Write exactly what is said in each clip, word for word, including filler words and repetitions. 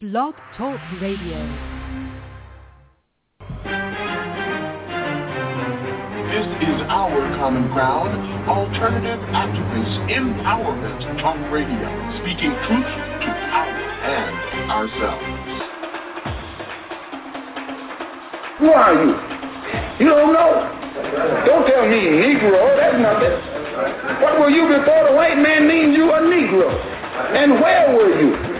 Blog Talk Radio. This is Our Common Ground, Alternative Activist Empowerment Talk Radio, speaking truth to power and ourselves. Who are you? You don't know. Don't tell me Negro, that's nothing. What were you before the white man named you a Negro? And where were you?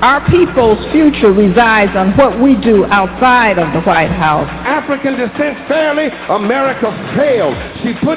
our people's future resides on what we do outside of the White House. African descent family, America failed. She put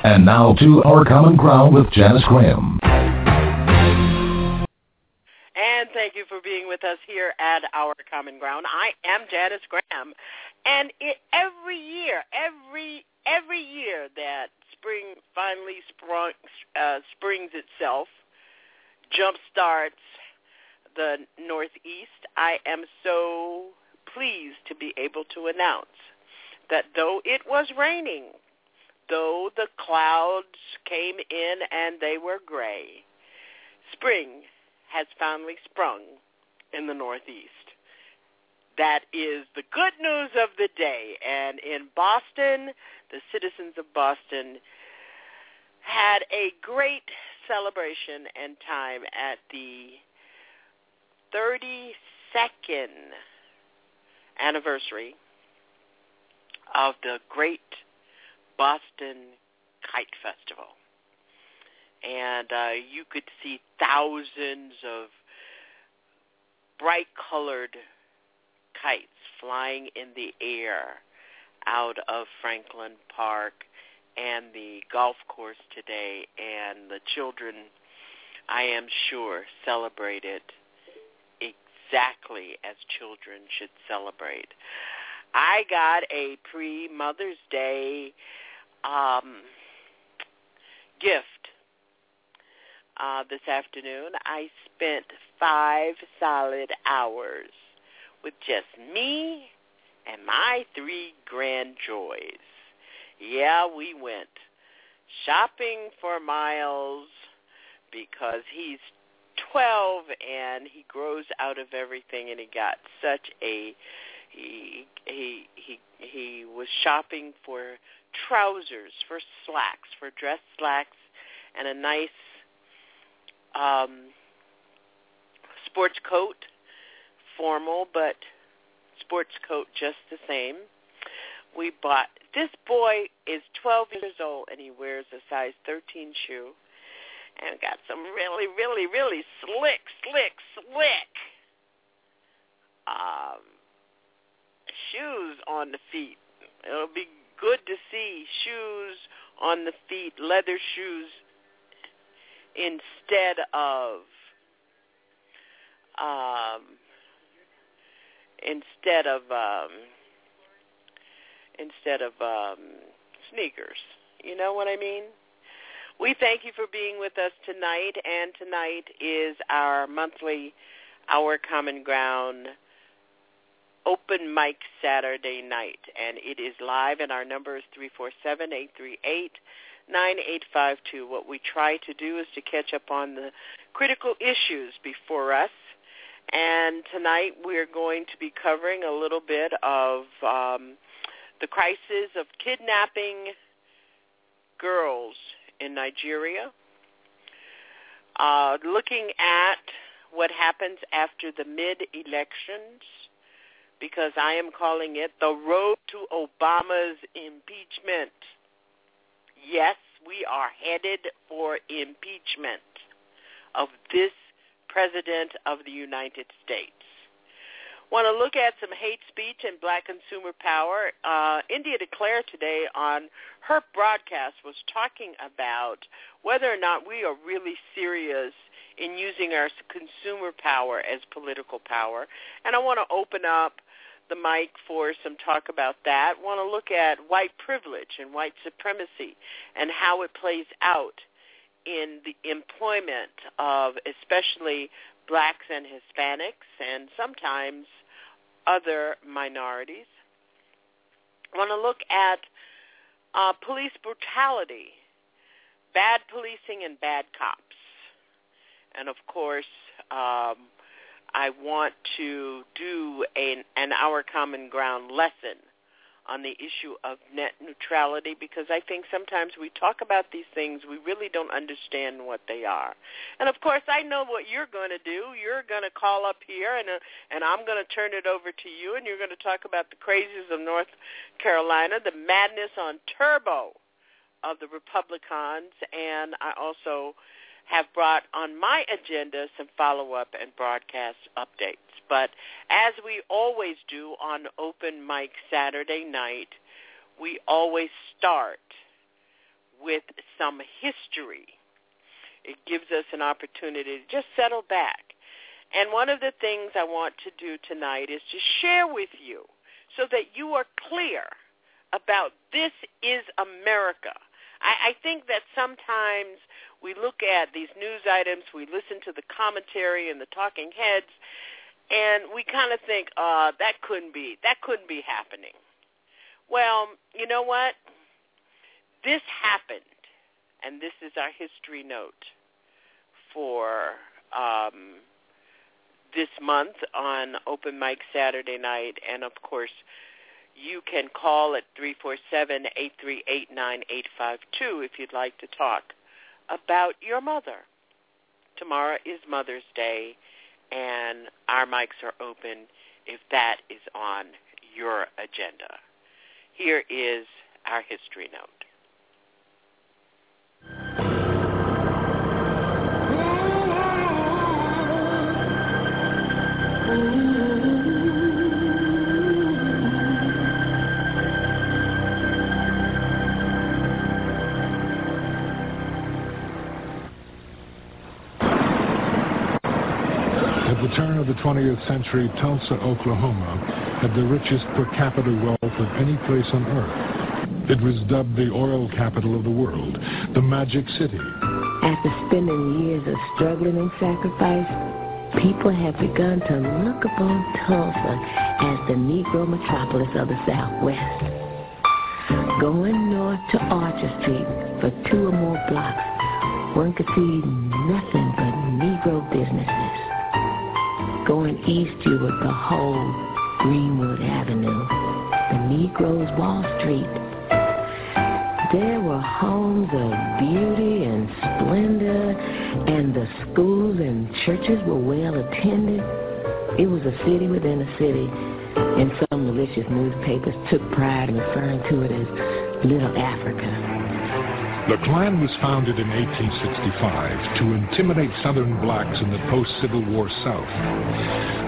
And now to Our Common Ground with Janice Graham. And thank you for being with us here at Our Common Ground. I am Janice Graham. And it, every year, every every year that spring finally sprung, uh, springs itself, jumpstarts the Northeast, I am so pleased to be able to announce that though it was raining, though the clouds came in and they were gray, spring has finally sprung in the Northeast. That is the good news of the day. And in Boston, the citizens of Boston had a great celebration and time at the thirty-second anniversary of the great Boston Kite Festival, and uh, you could see thousands of bright-colored kites flying in the air out of Franklin Park and the golf course today, and the children, I am sure, celebrated exactly as children should celebrate. I got a pre-Mother's Day Um, gift uh, this afternoon. I spent five solid hours with just me and my three grand joys. Yeah, we went shopping for Miles because he's twelve and he grows out of everything, and he got such a he he he he was shopping for trousers, for slacks, for dress slacks, and a nice um, sports coat, formal, but sports coat just the same. We bought, this boy is twelve years old, and he wears a size thirteen shoe, and got some really, really, really slick, slick, slick um, shoes on the feet. It'll be good to see shoes on the feet, leather shoes, instead of um, instead of um, instead of um, sneakers. You know what I mean? We thank you for being with us tonight, and tonight is our monthly Our Common Ground Open Mic Saturday night, and it is live, and our number is three four seven, eight three eight, nine eight five two. What we try to do is to catch up on the critical issues before us, and tonight we're going to be covering a little bit of um, the crisis of kidnapping girls in Nigeria, uh, looking at what happens after the mid-elections, because I am calling it the road to Obama's impeachment. Yes, we are headed for impeachment of this President of the United States. Want to look at some hate speech and black consumer power. Uh, India DeClaire today on her broadcast was talking about whether or not we are really serious in using our consumer power as political power. And I want to open up the mic for some talk about that. Want to look at white privilege and white supremacy and how it plays out in the employment of especially blacks and Hispanics and sometimes other minorities. I want to look at uh, police brutality, bad policing and bad cops. And, of course, um, I want to do an, an Our Common Ground lesson on the issue of net neutrality, because I think sometimes we talk about these things, we really don't understand what they are. And, of course, I know what you're going to do. You're going to call up here, and, uh, and I'm going to turn it over to you, and you're going to talk about the crazies of North Carolina, the madness on turbo of the Republicans, and I also have brought on my agenda some follow-up and broadcast updates. But as we always do on Open Mic Saturday night, we always start with some history. It gives us an opportunity to just settle back. And one of the things I want to do tonight is to share with you so that you are clear about this is America. I, I think that sometimes we look at these news items, we listen to the commentary and the talking heads, and we kind of think, uh, that couldn't be, that couldn't be happening. Well, you know what? This happened, and this is our history note for um, this month on Open Mic Saturday night, and of course, you can call at three four seven, eight three eight, nine eight five two if you'd like to talk about your mother. Tomorrow is Mother's Day, and our mics are open if that is on your agenda. Here is our history note. The twentieth century, Tulsa, Oklahoma, had the richest per capita wealth of any place on earth. It was dubbed the oil capital of the world, the Magic City. After spending years of struggling and sacrifice, people have begun to look upon Tulsa as the Negro metropolis of the Southwest. Going north to Archer Street for two or more blocks, one could see nothing but Negro businesses. Going east, you would behold Greenwood Avenue, the Negro's Wall Street. There were homes of beauty and splendor, and the schools and churches were well attended. It was a city within a city, and some malicious newspapers took pride in referring to it as Little Africa. The Klan was founded in eighteen sixty-five to intimidate Southern blacks in the post-Civil War South.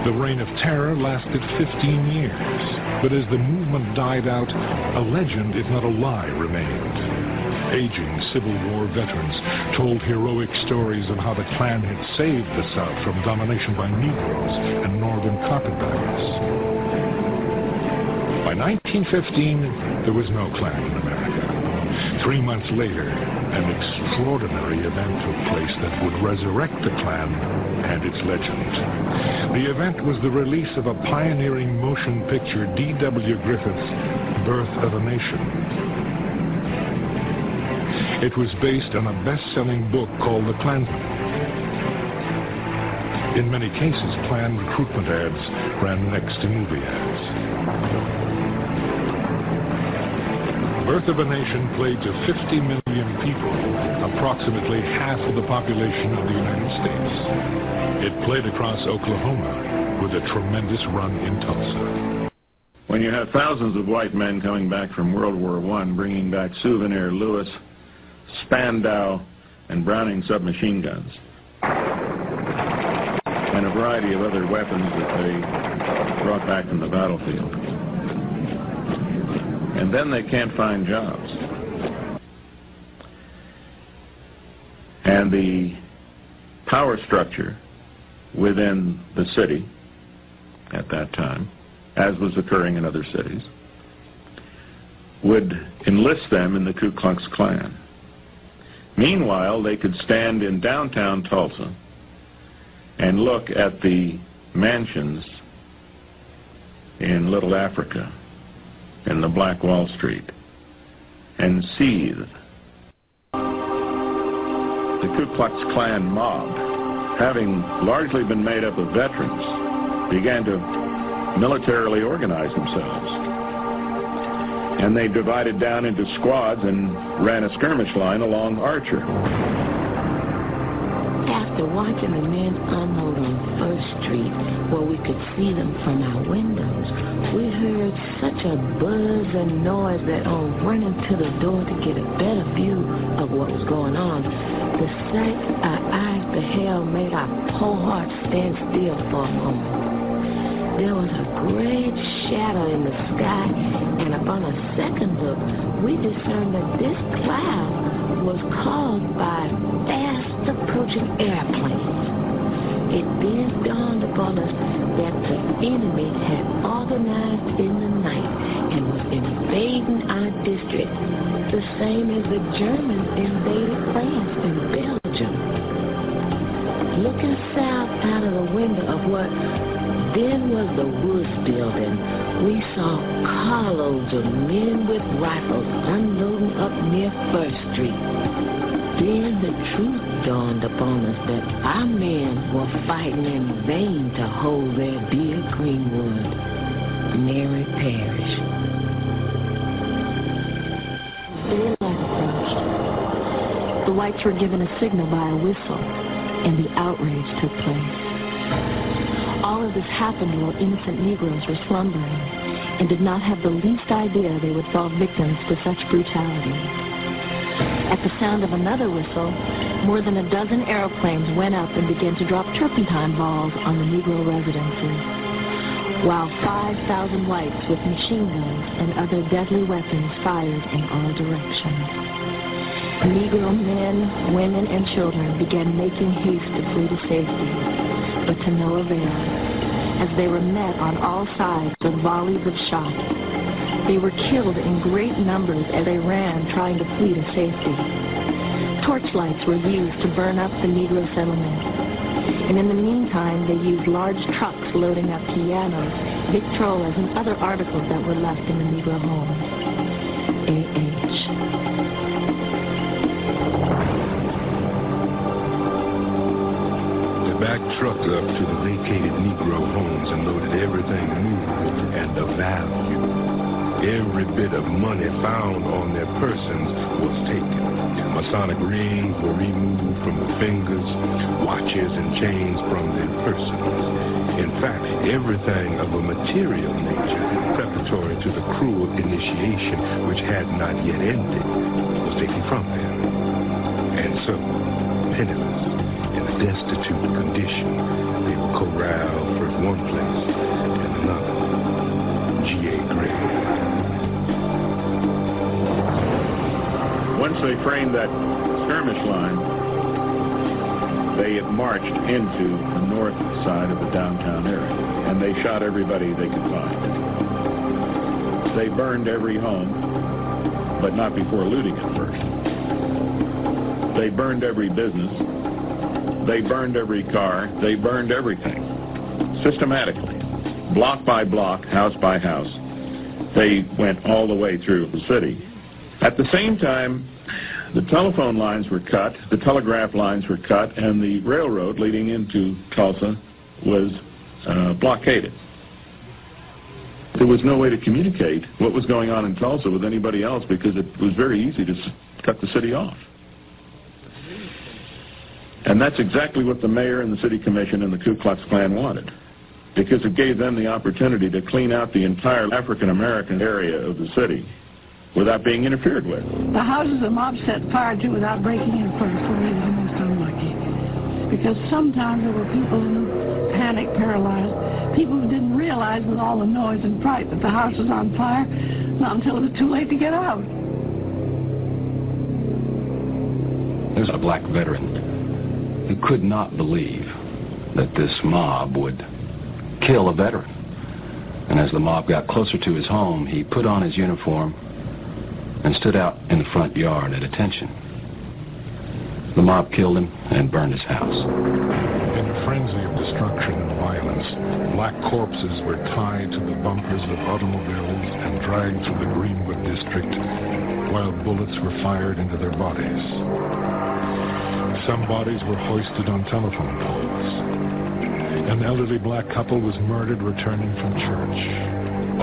The reign of terror lasted fifteen years, but as the movement died out, a legend, if not a lie, remained. Aging Civil War veterans told heroic stories of how the Klan had saved the South from domination by Negroes and Northern carpetbaggers. By nineteen fifteen, there was no Klan in America. Three months later, an extraordinary event took place that would resurrect the Klan and its legend. The event was the release of a pioneering motion picture, D W Griffith's Birth of a Nation. It was based on a best-selling book called The Clansman. In many cases, Klan recruitment ads ran next to movie ads. Birth of a Nation played to fifty million people, approximately half of the population of the United States. It played across Oklahoma with a tremendous run in Tulsa. When you have thousands of white men coming back from World War One, bringing back Souvenir, Lewis, Spandau, and Browning submachine guns, and a variety of other weapons that they brought back from the battlefield. And then they can't find jobs. And the power structure within the city at that time, as was occurring in other cities, would enlist them in the Ku Klux Klan. Meanwhile, they could stand in downtown Tulsa and look at the mansions in Little Africa and the Black Wall Street and seethe. The Ku Klux Klan mob, having largely been made up of veterans, began to militarily organize themselves. And they divided down into squads and ran a skirmish line along Archer. After watching the men unload on First Street, where we could see them from our windows, we heard such a buzz and noise that on running to the door to get a better view of what was going on, the sight our eyes beheld made our poor hearts stand still for a moment. There was a great shadow in the sky, and upon a second look, we discerned that this cloud was caused by fast approaching airplanes. It then dawned upon us that the enemy had organized in the night and was invading our district, the same as the Germans invaded France and Belgium. Looking south out of the window of what then was the Woods building, we saw carloads of men with rifles unloading up near First Street. Then the truth dawned upon us that our men were fighting in vain to hold their dear Greenwood, Mary Parrish. The whites were given a signal by a whistle, and the outrage took place. All of this happened while innocent Negroes were slumbering and did not have the least idea they would fall victims to such brutality. At the sound of another whistle, more than a dozen aeroplanes went up and began to drop turpentine balls on the Negro residences, while five thousand whites with machine guns and other deadly weapons fired in all directions. Negro men, women, and children began making haste to flee to safety, but to no avail, as they were met on all sides with volleys of shot. They were killed in great numbers as they ran, trying to flee to safety. Torchlights were used to burn up the Negro settlement, and in the meantime, they used large trucks loading up pianos, victrolas, and other articles that were left in the Negro homes. A H Trucked up to the vacated Negro homes and loaded everything movable and of value. Every bit of money found on their persons was taken. Masonic rings were removed from the fingers, watches and chains from their persons. In fact, everything of a material nature preparatory to the cruel initiation which had not yet ended was taken from them. And so, penniless, in a destitute condition, they were corralled from one place and another. G A. Gray. Once they framed that skirmish line, they had marched into the north side of the downtown area, and they shot everybody they could find. They burned every home, but not before looting it first. They burned every business. They burned every car. They burned everything, systematically, block by block, house by house. They went all the way through the city. At the same time, the telephone lines were cut, the telegraph lines were cut, and the railroad leading into Tulsa was uh, blockaded. There was no way to communicate what was going on in Tulsa with anybody else because it was very easy to s cut the city off. And that's exactly what the mayor and the city commission and the Ku Klux Klan wanted, because it gave them the opportunity to clean out the entire African-American area of the city without being interfered with. The houses the mob set fire to without breaking in first were really the most unlucky, because sometimes there were people who panicked, paralyzed, people who didn't realize with all the noise and fright that the house was on fire, not until it was too late to get out. There's a black veteran who could not believe that this mob would kill a veteran. And as the mob got closer to his home, he put on his uniform and stood out in the front yard at attention. The mob killed him and burned his house. In a frenzy of destruction and violence, black corpses were tied to the bumpers of automobiles and dragged through the Greenwood district while bullets were fired into their bodies. Some bodies were hoisted on telephone poles. An elderly black couple was murdered returning from church.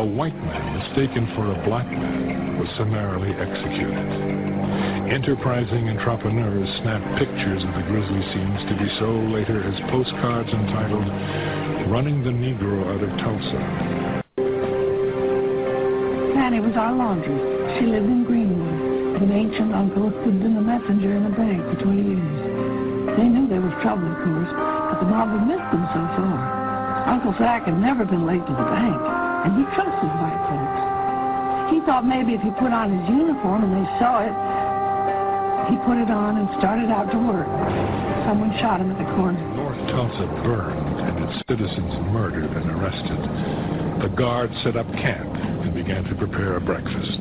A white man, mistaken for a black man, was summarily executed. Enterprising entrepreneurs snapped pictures of the grisly scenes to be sold later as postcards entitled, "Running the Negro Out of Tulsa." Fanny was our laundry. She lived in Greenwood. An ancient uncle who'd been a messenger in a bank for twenty years. They knew there was trouble, of course, but the mob had missed them so far. Uncle Zach had never been late to the bank, and he trusted white folks. He thought maybe if he put on his uniform and they saw it, he put it on and started out to work. Someone shot him at the corner. North Tulsa burned and its citizens murdered and arrested. The guards set up camp and began to prepare a breakfast.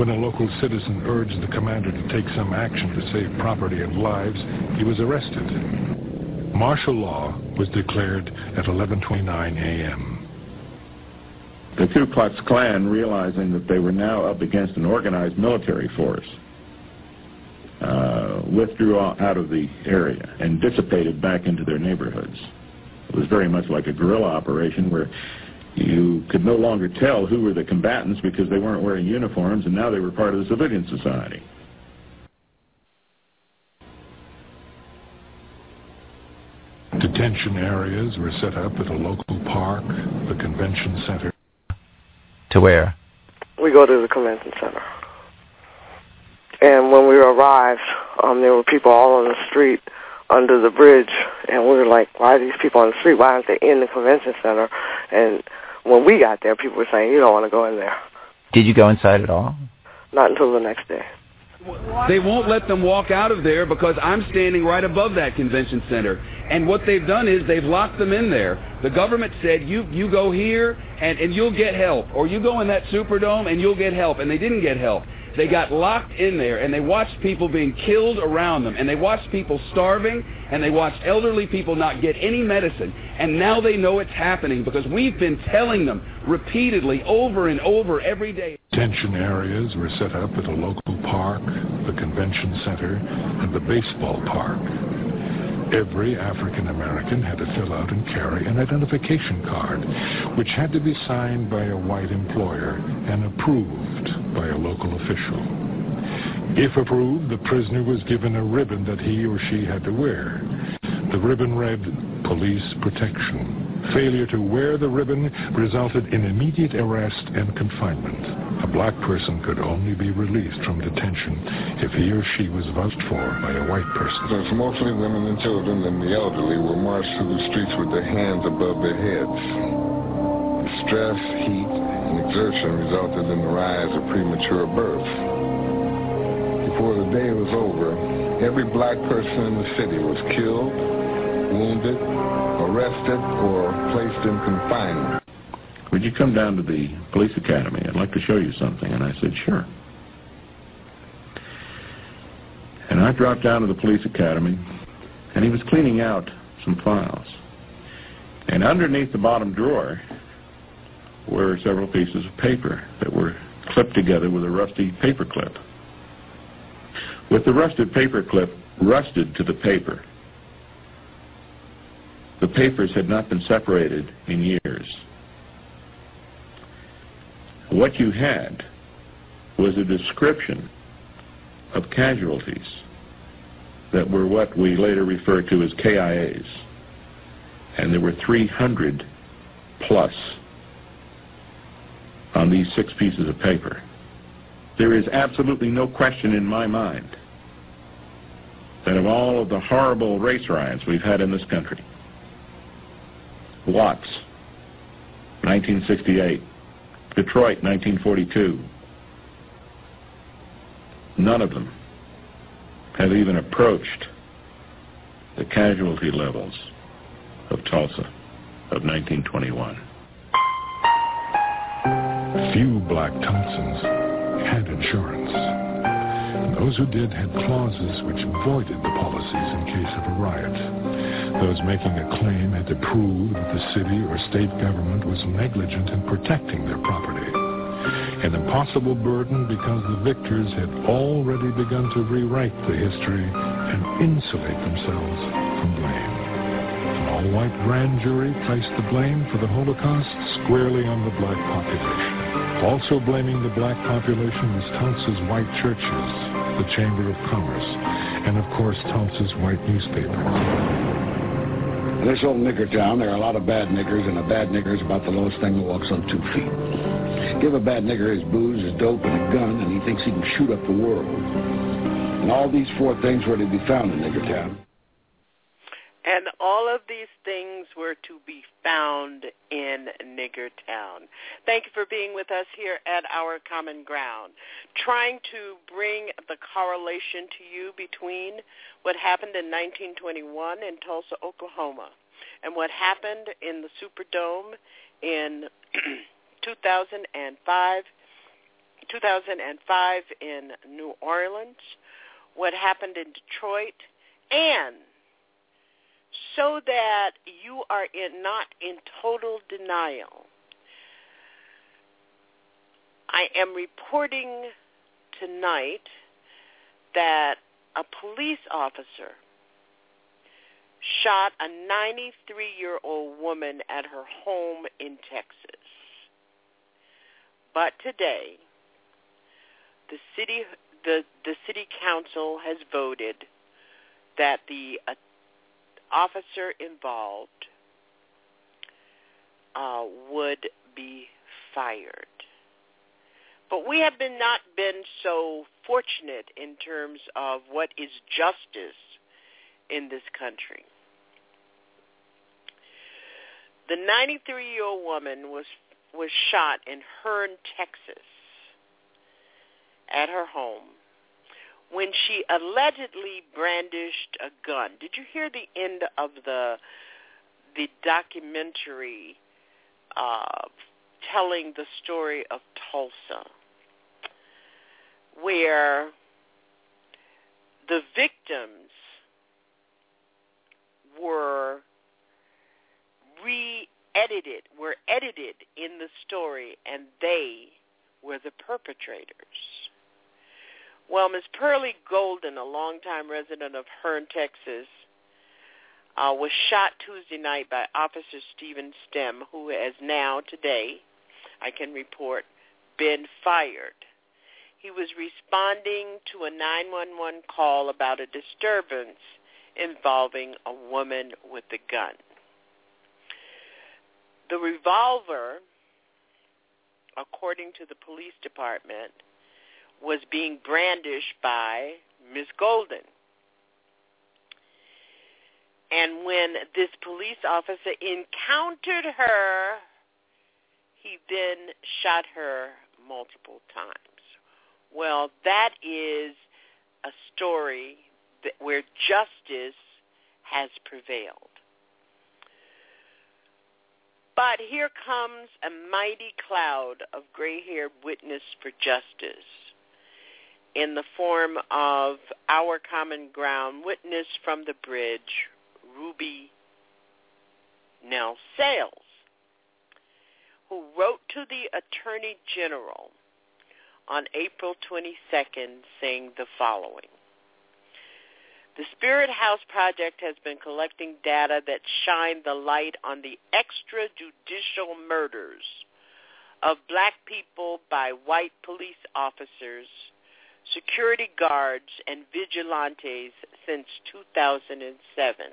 When a local citizen urged the commander to take some action to save property and lives, he was arrested. Martial law was declared at eleven twenty-nine a m The Ku Klux Klan, realizing that they were now up against an organized military force, uh, withdrew out of the area and dissipated back into their neighborhoods. It was very much like a guerrilla operation where you could no longer tell who were the combatants because they weren't wearing uniforms, and now they were part of the civilian society. Detention areas were set up at a local park, the convention center. To where? We go to the convention center. And when we arrived, um, there were people all on the street under the bridge, and we were like, why are these people on the street? Why aren't they in the convention center? And when we got there, people were saying, you don't want to go in there. Did you go inside at all? Not until the next day. They won't let them walk out of there because I'm standing right above that convention center. And what they've done is they've locked them in there. The government said, you you go here and, and you'll get help. Or you go in that Superdome and you'll get help. And they didn't get help. They got locked in there, and they watched people being killed around them. And they watched people starving, and they watched elderly people not get any medicine. And now they know it's happening because we've been telling them repeatedly over and over every day. Detention areas were set up at a local park, the convention center, and the baseball park. Every African American had to fill out and carry an identification card, which had to be signed by a white employer and approved by a local official. If approved, the prisoner was given a ribbon that he or she had to wear. The ribbon read, "Police Protection." Failure to wear the ribbon resulted in immediate arrest and confinement. A black person could only be released from detention if he or she was vouched for by a white person. Since mostly women and children and the elderly were marched through the streets with their hands above their heads, stress, heat, and exertion resulted in the rise of premature birth. Before the day was over, every black person in the city was killed, wounded, arrested, or placed in confinement. Would you come down to the police academy? I'd like to show you something. And I said, sure. And I dropped down to the police academy, and he was cleaning out some files. And underneath the bottom drawer were several pieces of paper that were clipped together with a rusty paper clip. With the rusted paper clip rusted to the paper. The papers had not been separated in years. What you had was a description of casualties that were what we later referred to as K I As. And there were three hundred plus on these six pieces of paper. There is absolutely no question in my mind that of all of the horrible race riots we've had in this country, Watts, nineteen sixty-eight, Detroit, nineteen forty-two, none of them have even approached the casualty levels of Tulsa of nineteen twenty-one. Few black Thompsons had insurance, and those who did had clauses which voided the policies in case of a riot. Those making a claim had to prove that the city or state government was negligent in protecting their property. An impossible burden, because the victors had already begun to rewrite the history and insulate themselves from blame. An all-white grand jury placed the blame for the Holocaust squarely on the black population. Also blaming the black population was Tulsa's white churches, the Chamber of Commerce, and of course Tulsa's white newspapers. This old nigger town, there are a lot of bad niggers, and a bad nigger is about the lowest thing that walks on two feet. Give a bad nigger his booze, his dope, and a gun, and he thinks he can shoot up the world. And all these four things were to be found in nigger town. And all of these things were to be found in Nigger Town. Thank you for being with us here at Our Common Ground, trying to bring the correlation to you between what happened in nineteen twenty-one in Tulsa, Oklahoma, and what happened in the Superdome in two thousand five in New Orleans, what happened in Detroit, and so that you are in, not in total denial, I am reporting tonight that a police officer shot a ninety-three-year-old woman at her home in Texas. But today, the city, the, the city council has voted that the officer involved uh, would be fired. But we have been not been so fortunate in terms of what is justice in this country. The ninety-three-year-old woman was was shot in Hearne, Texas, at her home, when she allegedly brandished a gun. Did you hear the end of the the documentary uh, telling the story of Tulsa, where the victims were re-edited, were edited in the story, and they were the perpetrators? Well, Miz Pearlie Golden, a longtime resident of Hearne, Texas, uh, was shot Tuesday night by Officer Stephen Stem, who has now, today, I can report, been fired. He was responding to a nine one one call about a disturbance involving a woman with a gun. The revolver, according to the police department, was being brandished by Miz Golden. And when this police officer encountered her, he then shot her multiple times. Well, that is a story that where justice has prevailed. But here comes a mighty cloud of gray-haired witness for justice in the form of Our Common Ground witness from the bridge, Ruby Nell Sales, who wrote to the Attorney General on April twenty-second saying the following. The Spirit House Project has been collecting data that shine the light on the extrajudicial murders of black people by white police officers, security guards, and vigilantes since two thousand seven.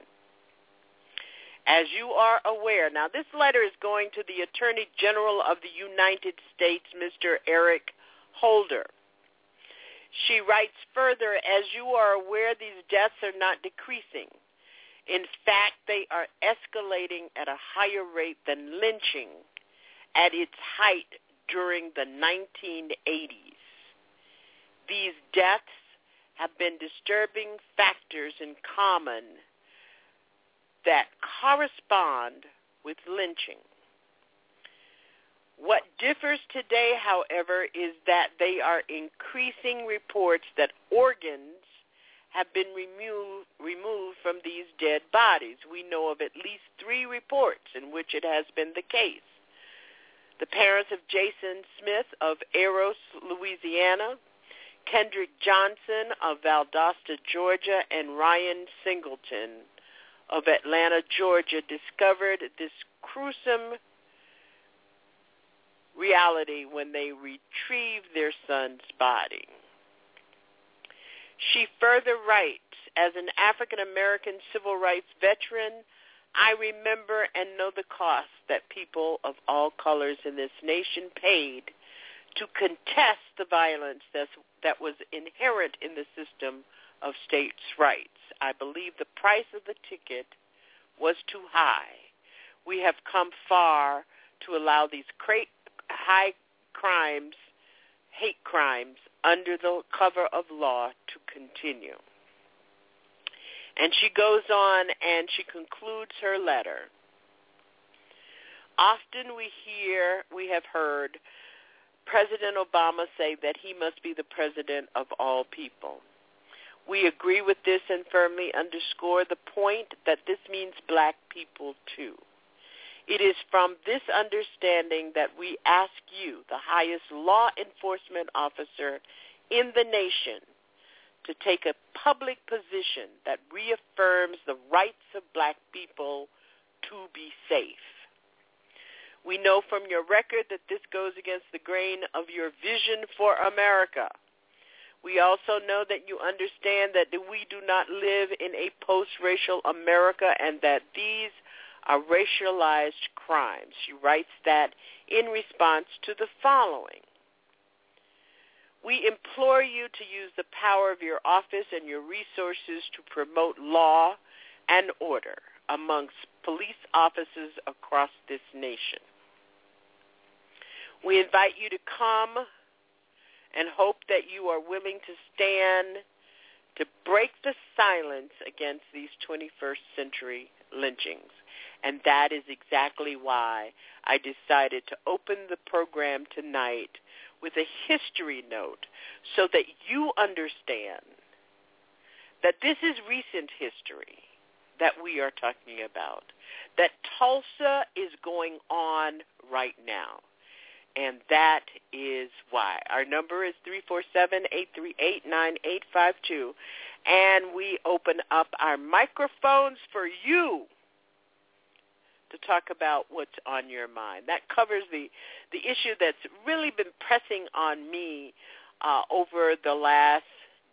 As you are aware, now this letter is going to the Attorney General of the United States, Mister Eric Holder. She writes further, as you are aware, these deaths are not decreasing. In fact, they are escalating at a higher rate than lynching at its height during the nineteen eighties. These deaths have been disturbing factors in common that correspond with lynching. What differs today, however, is that they are increasing reports that organs have been remo- removed from these dead bodies. We know of at least three reports in which it has been the case. The parents of Jason Smith of Aros, Louisiana, Kendrick Johnson of Valdosta, Georgia, and Ryan Singleton of Atlanta, Georgia, discovered this gruesome reality when they retrieved their son's body. She further writes, as an African-American civil rights veteran, I remember and know the cost that people of all colors in this nation paid to contest the violence that's, that was inherent in the system of states' rights. I believe the price of the ticket was too high. We have come far to allow these cra- high crimes, hate crimes, under the cover of law to continue. And she goes on and she concludes her letter. Often we hear, we have heard President Obama say that he must be the president of all people. We agree with this and firmly underscore the point that this means black people too. It is from this understanding that we ask you, the highest law enforcement officer in the nation, to take a public position that reaffirms the rights of black people to be safe. We know from your record that this goes against the grain of your vision for America. We also know that you understand that we do not live in a post-racial America and that these are racialized crimes. She writes that in response to the following. We implore you to use the power of your office and your resources to promote law and order amongst police officers across this nation. We invite you to come and hope that you are willing to stand to break the silence against these twenty-first century lynchings. And that is exactly why I decided to open the program tonight with a history note so that you understand that this is recent history that we are talking about, that Tulsa is going on right now. And that is why. Our number is three four seven, eight three eight, nine eight five two. And we open up our microphones for you to talk about what's on your mind. That covers the, the issue that's really been pressing on me uh, over the last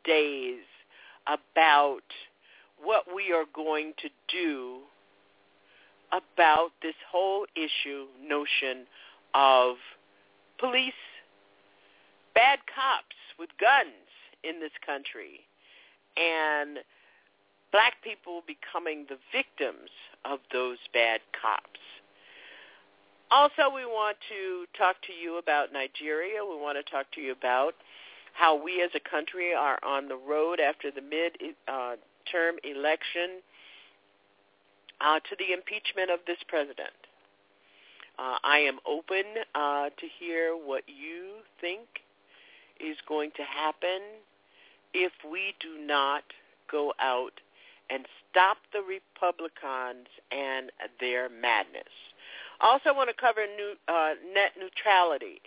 days about what we are going to do about this whole issue, notion of police, bad cops with guns in this country, and black people becoming the victims of those bad cops. Also, we want to talk to you about Nigeria. We want to talk to you about how we as a country are on the road after the mid-term uh, election uh, to the impeachment of this president. Uh, I am open uh, to hear what you think is going to happen if we do not go out and stop the Republicans and their madness. I also want to cover new, uh, net neutrality.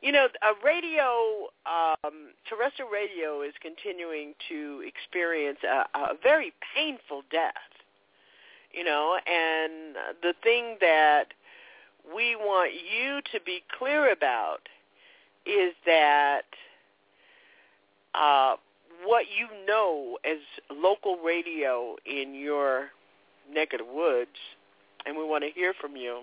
You know, a radio, um, terrestrial radio is continuing to experience a, a very painful death, you know, and the thing that we want you to be clear about is that uh, what you know as local radio in your neck of the woods, and we want to hear from you.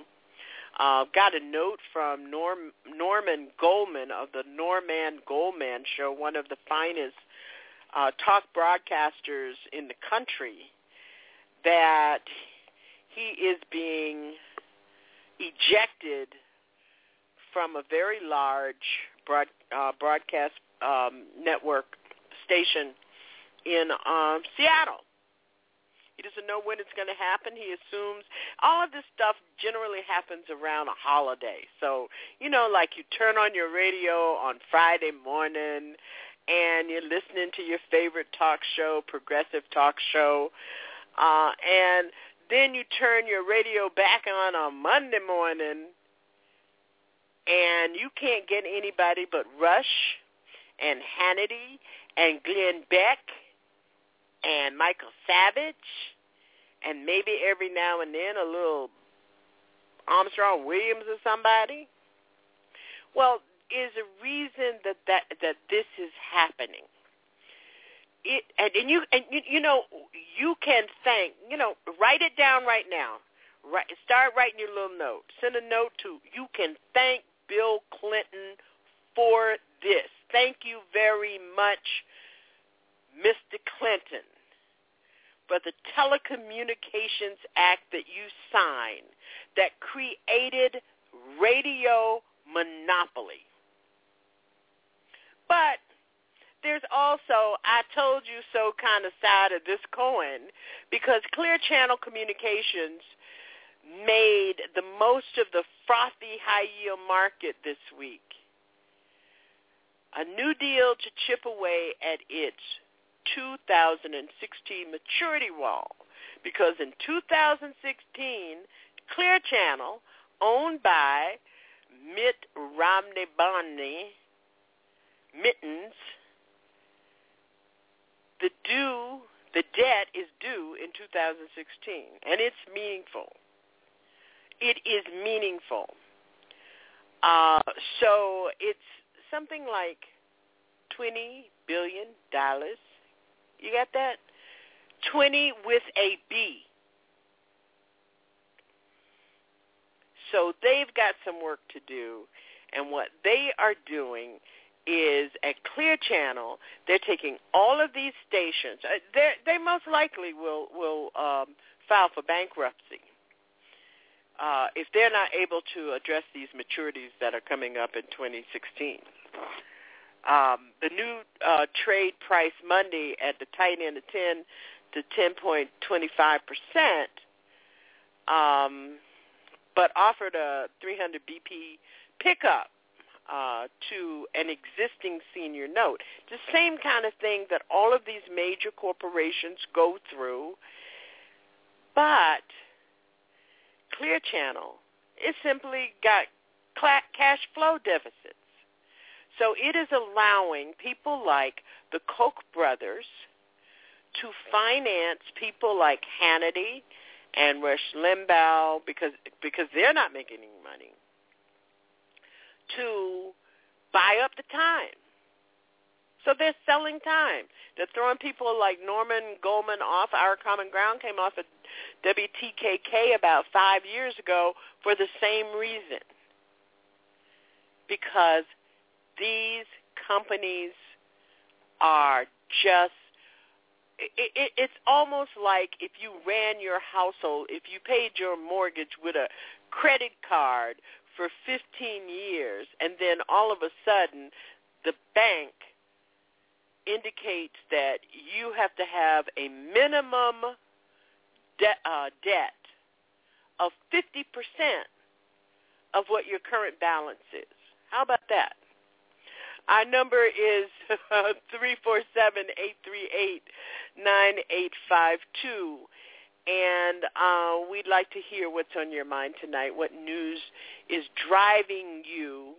Uh, got a note from Norm, Norman Goldman of the Norman Goldman Show, one of the finest uh, talk broadcasters in the country, that he is being ejected from a very large broad, uh, broadcast um, network station in um, Seattle. He doesn't know when it's going to happen. He assumes all of this stuff generally happens around a holiday. So, you know, like you turn on your radio on Friday morning and you're listening to your favorite talk show, progressive talk show, uh, and then you turn your radio back on on Monday morning and you can't get anybody but Rush and Hannity and Glenn Beck and Michael Savage, and maybe every now and then a little Armstrong Williams or somebody. Well, is a reason that, that, that this is happening. It and, and you and you, you know you can thank you know write it down right now. Right, start writing your little note. Send a note to you can thank Bill Clinton for this. Thank you very much, Mister Clinton, but the Telecommunications Act that you signed that created radio monopoly. But there's also I told you so kind of side of this coin, because Clear Channel Communications made the most of the frothy high-yield market this week. A new deal to chip away at its two thousand sixteen maturity wall, because in two thousand sixteen, Clear Channel, owned by Mitt Romney Bonnie Mittens, the due, the debt is due in two thousand sixteen, and it's meaningful. It is meaningful. Uh, so it's something like twenty billion dollars. You got that? twenty with a B. So they've got some work to do, and what they are doing is at Clear Channel, they're taking all of these stations. They most likely will, will um, file for bankruptcy uh, if they're not able to address these maturities that are coming up in twenty sixteen. Um, the new uh, trade price Monday at the tight end of ten to ten point two five percent, um, but offered a three hundred B P pickup uh, to an existing senior note. The same kind of thing that all of these major corporations go through, but Clear Channel, it simply got cash flow deficits. So it is allowing people like the Koch brothers to finance people like Hannity and Rush Limbaugh, because because they're not making any money, to buy up the time. So they're selling time. They're throwing people like Norman Goldman off. Our Common Ground came off at W T K K about five years ago for the same reason, because these companies are just, it, it, it's almost like if you ran your household, if you paid your mortgage with a credit card for fifteen years, and then all of a sudden the bank indicates that you have to have a minimum de- uh, debt of fifty percent of what your current balance is. How about that? Our number is three four seven, eight three eight, nine eight five two, and uh, we'd like to hear what's on your mind tonight, what news is driving you,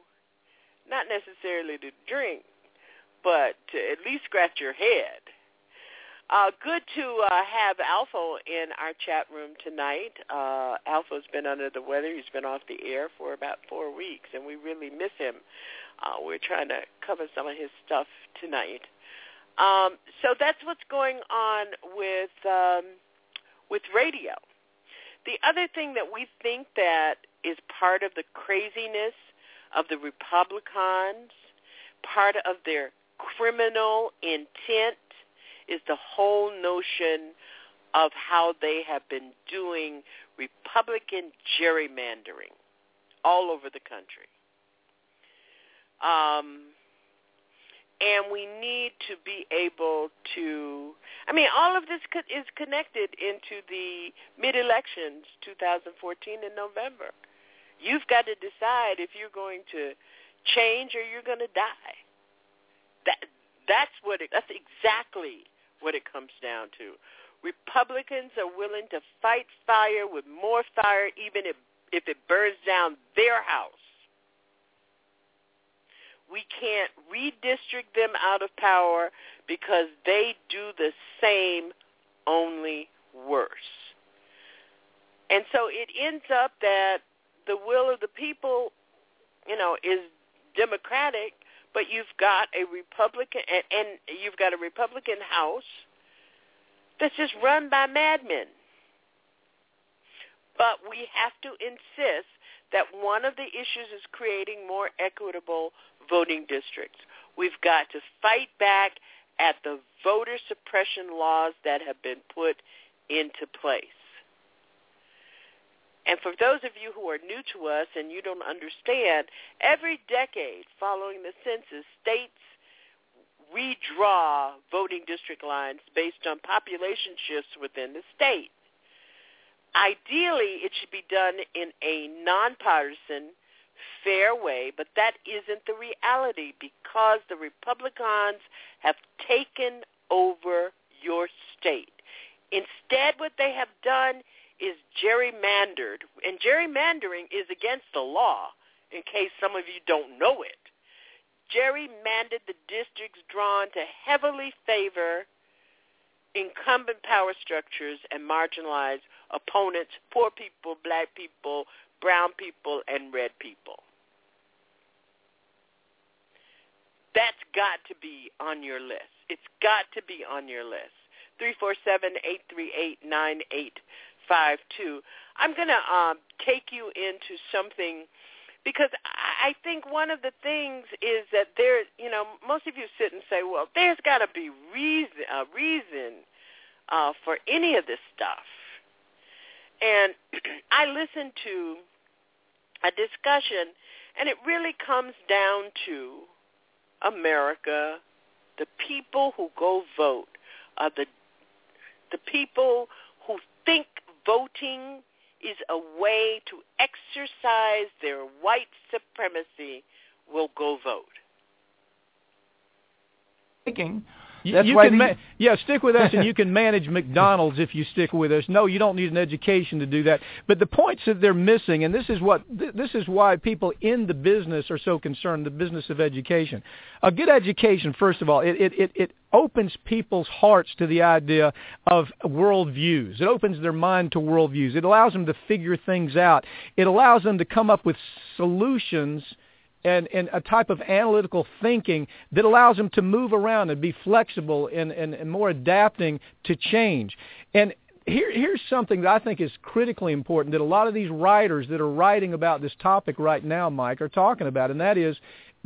not necessarily to drink, but to at least scratch your head. Uh, good to uh, have Alpha in our chat room tonight. Uh, Alpha's been under the weather. He's been off the air for about four weeks, and we really miss him. Uh, we're trying to cover some of his stuff tonight. Um, so that's what's going on with um, with radio. The other thing that we think that is part of the craziness of the Republicans, part of their criminal intent, is the whole notion of how they have been doing Republican gerrymandering all over the country. Um, and we need to be able to, I mean, all of this co- is connected into the mid-elections twenty fourteen in November. You've got to decide if you're going to change or you're going to die. That that's what it, that's exactly what it comes down to. Republicans are willing to fight fire with more fire, even if, if it burns down their house. We can't redistrict them out of power because they do the same, only worse. And so it ends up that the will of the people, you know, is democratic, but you've got a Republican, and, and you've got a Republican House that's just run by madmen. But we have to insist that one of the issues is creating more equitable voting districts. We've got to fight back at the voter suppression laws that have been put into place. And for those of you who are new to us and you don't understand, every decade following the census, states redraw voting district lines based on population shifts within the state. Ideally, it should be done in a nonpartisan, fair way, but that isn't the reality because the Republicans have taken over your state. Instead, what they have done is gerrymandered, and gerrymandering is against the law, in case some of you don't know it. Gerrymandered the districts drawn to heavily favor incumbent power structures and marginalize opponents, poor people, black people, brown people, and red people. That's got to be on your list. It's got to be on your list. three four seven, eight three eight, nine eight five two. I'm going to um, take you into something, because I think one of the things is that there, you know, most of you sit and say, well, there's got to be reason, a reason uh, for any of this stuff. And I listened to a discussion, and it really comes down to America. The people who go vote are the the people who think voting is a way to exercise their white supremacy will go vote. Thinking. That's you why can these... ma- yeah, stick with us, and you can manage McDonald's if you stick with us. No, you don't need an education to do that. But the points that they're missing, and this is what th- this is why people in the business are so concerned, the business of education. A good education, first of all, it it, it, it opens people's hearts to the idea of worldviews. It opens their mind to worldviews. It allows them to figure things out. It allows them to come up with solutions and, and a type of analytical thinking that allows them to move around and be flexible and, and, and more adapting to change. And Here, here's something that I think is critically important that a lot of these writers that are writing about this topic right now, Mike, are talking about, and that is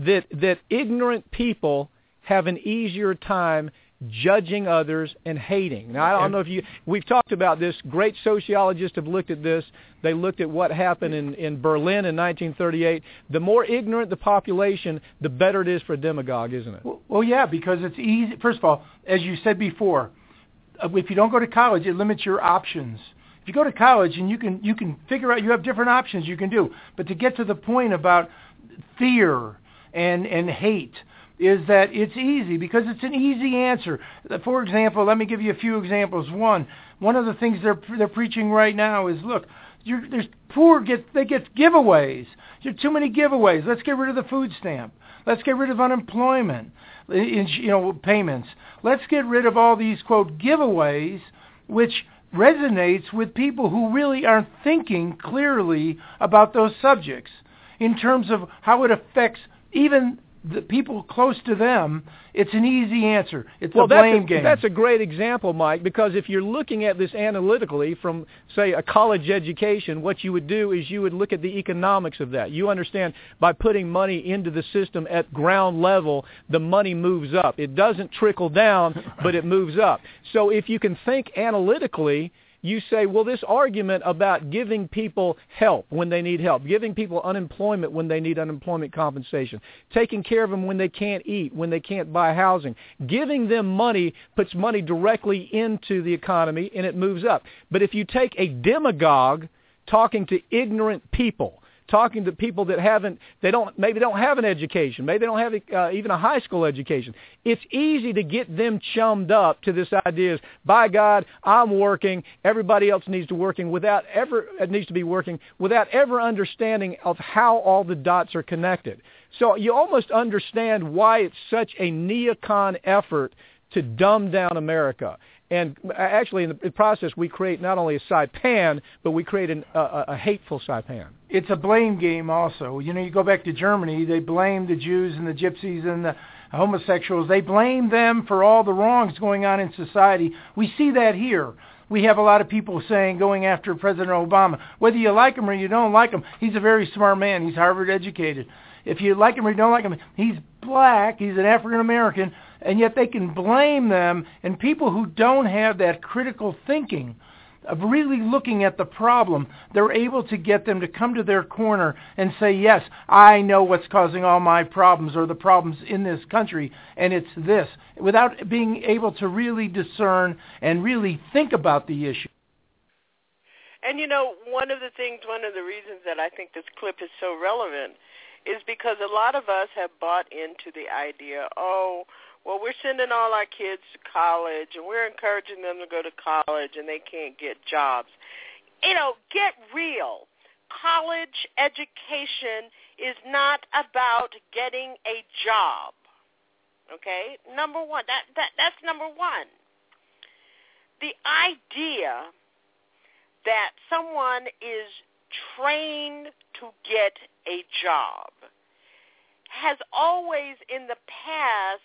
that that ignorant people have an easier time judging others and hating. Now, I don't know if you, we've talked about this. Great sociologists have looked at this. They looked at what happened in, in Berlin in nineteen thirty-eight. The more ignorant the population, the better it is for a demagogue, isn't it? Well, well yeah, because it's easy. First of all, as you said before, if you don't go to college, it limits your options. If you go to college and you can you can figure out, you have different options you can do. But to get to the point about fear and, and hate is that it's easy because it's an easy answer. For example, let me give you a few examples. One, one of the things they're they're preaching right now is, look, you're, there's poor get they get giveaways. There are too many giveaways. Let's get rid of the food stamp. Let's get rid of unemployment, you know, payments. Let's get rid of all these, quote, giveaways, which resonates with people who really aren't thinking clearly about those subjects in terms of how it affects even the people close to them. It's an easy answer. It's well, a blame that's a, game. That's a great example, Mike, because if you're looking at this analytically from, say, a college education, what you would do is you would look at the economics of that. You understand by putting money into the system at ground level, the money moves up. It doesn't trickle down, but it moves up. So if you can think analytically, you say, well, this argument about giving people help when they need help, giving people unemployment when they need unemployment compensation, taking care of them when they can't eat, when they can't buy housing, giving them money puts money directly into the economy and it moves up. But if you take a demagogue talking to ignorant people, talking to people that haven't, they don't, maybe don't have an education, maybe they don't have uh, even a high school education. It's easy to get them chummed up to this idea is, by God, I'm working, everybody else needs to working without ever, needs to be working without ever understanding of how all the dots are connected. So you almost understand why it's such a neocon effort to dumb down America. And actually, in the process, we create not only a Saipan, but we create an, a, a hateful Saipan. It's a blame game also. You know, you go back to Germany, they blame the Jews and the gypsies and the homosexuals. They blame them for all the wrongs going on in society. We see that here. We have a lot of people saying, going after President Obama, whether you like him or you don't like him, he's a very smart man. He's Harvard educated. If you like him or you don't like him, he's black, he's an African American, and yet they can blame them. And people who don't have that critical thinking of really looking at the problem, they're able to get them to come to their corner and say, yes, I know what's causing all my problems or the problems in this country, and it's this, without being able to really discern and really think about the issue. And, you know, one of the things, one of the reasons that I think this clip is so relevant is because a lot of us have bought into the idea, oh, well, we're sending all our kids to college, and we're encouraging them to go to college, and they can't get jobs. You know, get real. College education is not about getting a job, okay? Number one, that, that that's number one. The idea that someone is trained to get a job has always in the past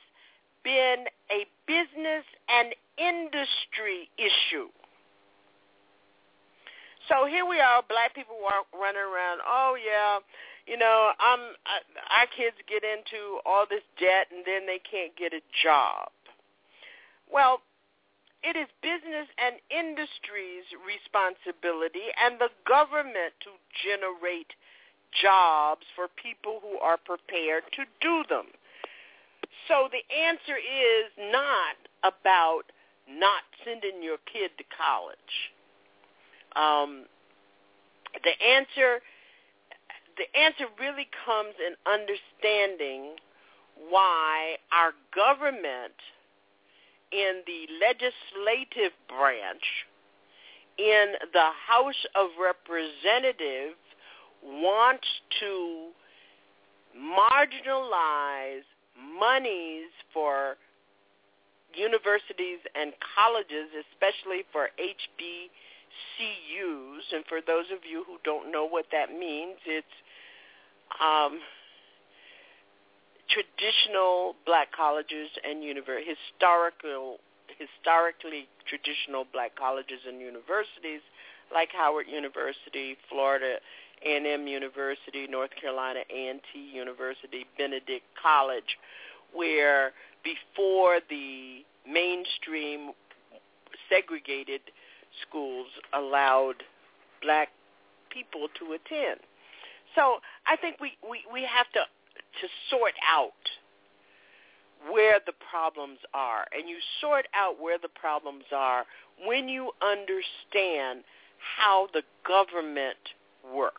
been a business and industry issue. So here we are, black people walk, running around, oh, yeah, you know, I'm, I, our kids get into all this debt and then they can't get a job. Well, it is business and industry's responsibility and the government to generate jobs for people who are prepared to do them. So the answer is not about not sending your kid to college. Um, the answer, the answer really comes in understanding why our government in the legislative branch, in the House of Representatives, wants to marginalize monies for universities and colleges, especially for H B C Us. And for those of you who don't know what that means, it's um, traditional black colleges and univer- historical, historically traditional black colleges and universities like Howard University, Florida A and M University, North Carolina A and T University, Benedict College, where before the mainstream segregated schools allowed black people to attend. So I think we, we, we have to, to sort out where the problems are. And you sort out where the problems are when you understand how the government works.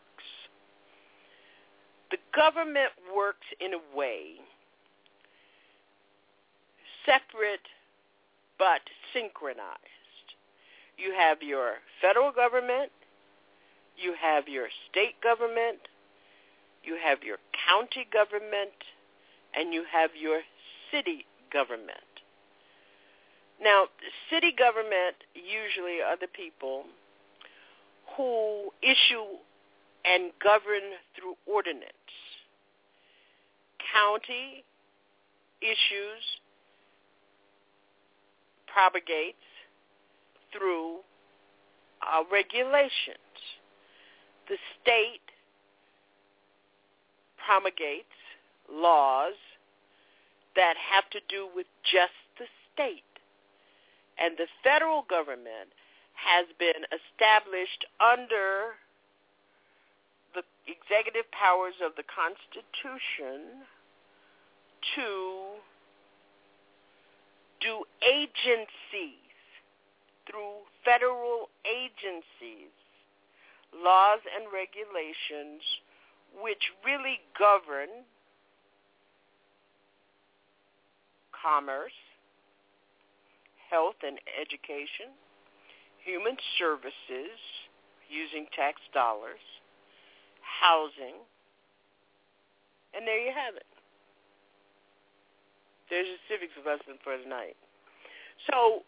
The government works in a way separate but synchronized. You have your federal government, you have your state government, you have your county government, and you have your city government. Now, city government usually are the people who issue and govern through ordinance. County issues, propagates through uh, regulations. The state promulgates laws that have to do with just the state. And the federal government has been established under the executive powers of the Constitution to do agencies, through federal agencies, laws and regulations which really govern commerce, health and education, human services using tax dollars, housing, and there you have it. There's your civics lesson for tonight. So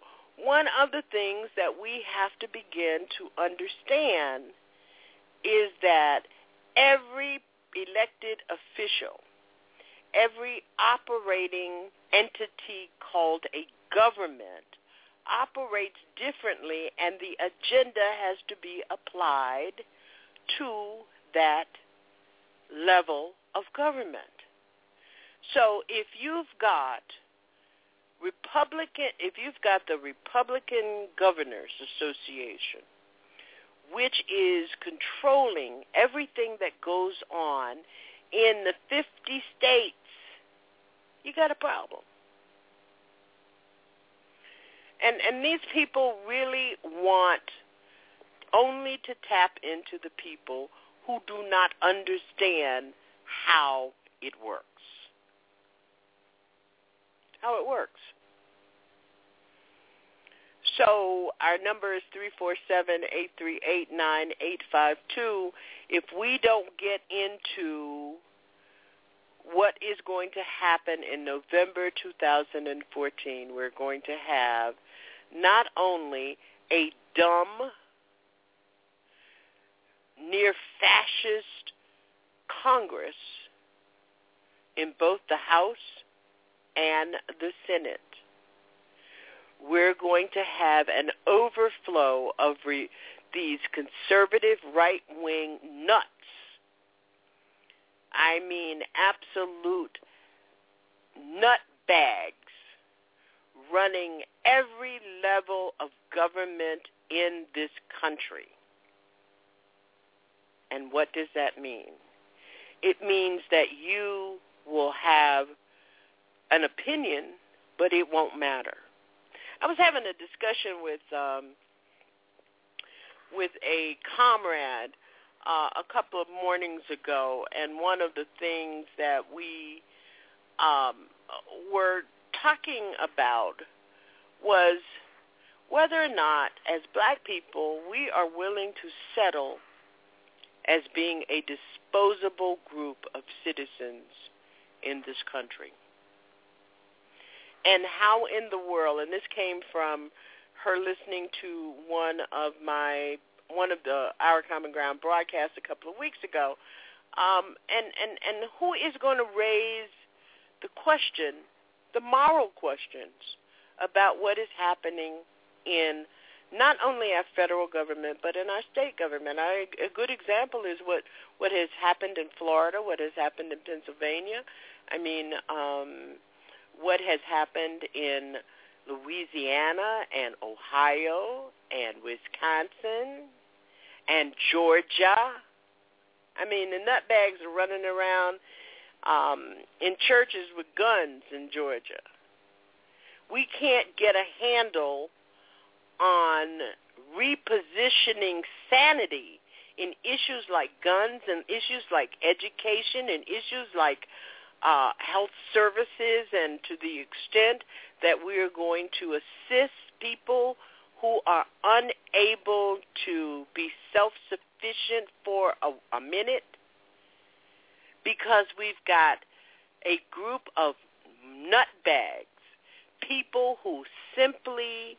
one of the things that we have to begin to understand is that every elected official, every operating entity called a government operates differently, and the agenda has to be applied to that level of government. So if you've got Republican, if you've got the Republican Governors Association, which is controlling everything that goes on in the fifty states, you got a problem. And and these people really want only to tap into the people who do not understand how it works. How it works. So our number is three four seven, eight three eight, nine eight five two. If we don't get into what is going to happen in November two thousand fourteen, we're going to have not only a dumb, near-fascist Congress in both the House and the Senate, we're going to have an overflow of re- these conservative right-wing nuts. I mean absolute nutbags running every level of government in this country. And what does that mean? It means that you will have an opinion, but it won't matter. I was having a discussion with um, with a comrade uh, a couple of mornings ago, and one of the things that we um, were talking about was whether or not, as black people, we are willing to settle as being a disposable group of citizens in this country. And how in the world, and this came from her listening to one of my, one of the Our Common Ground broadcasts a couple of weeks ago, um, and, and, and who is going to raise the question, the moral questions about what is happening in not only our federal government, but in our state government. I, a good example is what, what has happened in Florida, what has happened in Pennsylvania. I mean, um, what has happened in Louisiana and Ohio and Wisconsin and Georgia. I mean, the nutbags are running around um, in churches with guns in Georgia. We can't get a handle on repositioning sanity in issues like guns and issues like education and issues like uh, health services, and to the extent that we are going to assist people who are unable to be self-sufficient for a, a minute, because we've got a group of nutbags, people who simply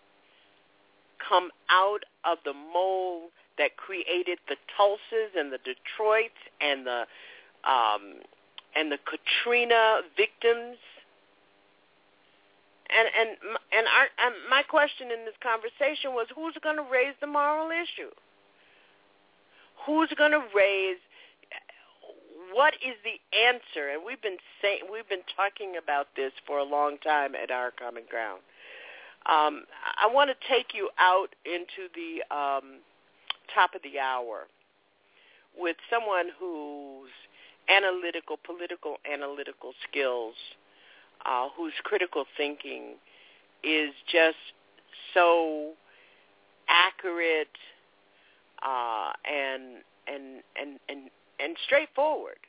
come out of the mold that created the Tulsas and the Detroits and the um, and the Katrina victims. And and and, our, and my question in this conversation was, who's going to raise the moral issue? Who's going to raise? What is the answer? And we've been saying, we've been talking about this for a long time at Our Common Ground. Um, I want to take you out into the um, top of the hour with someone whose analytical, political analytical skills, uh, whose critical thinking is just so accurate uh, and, and and and and straightforward,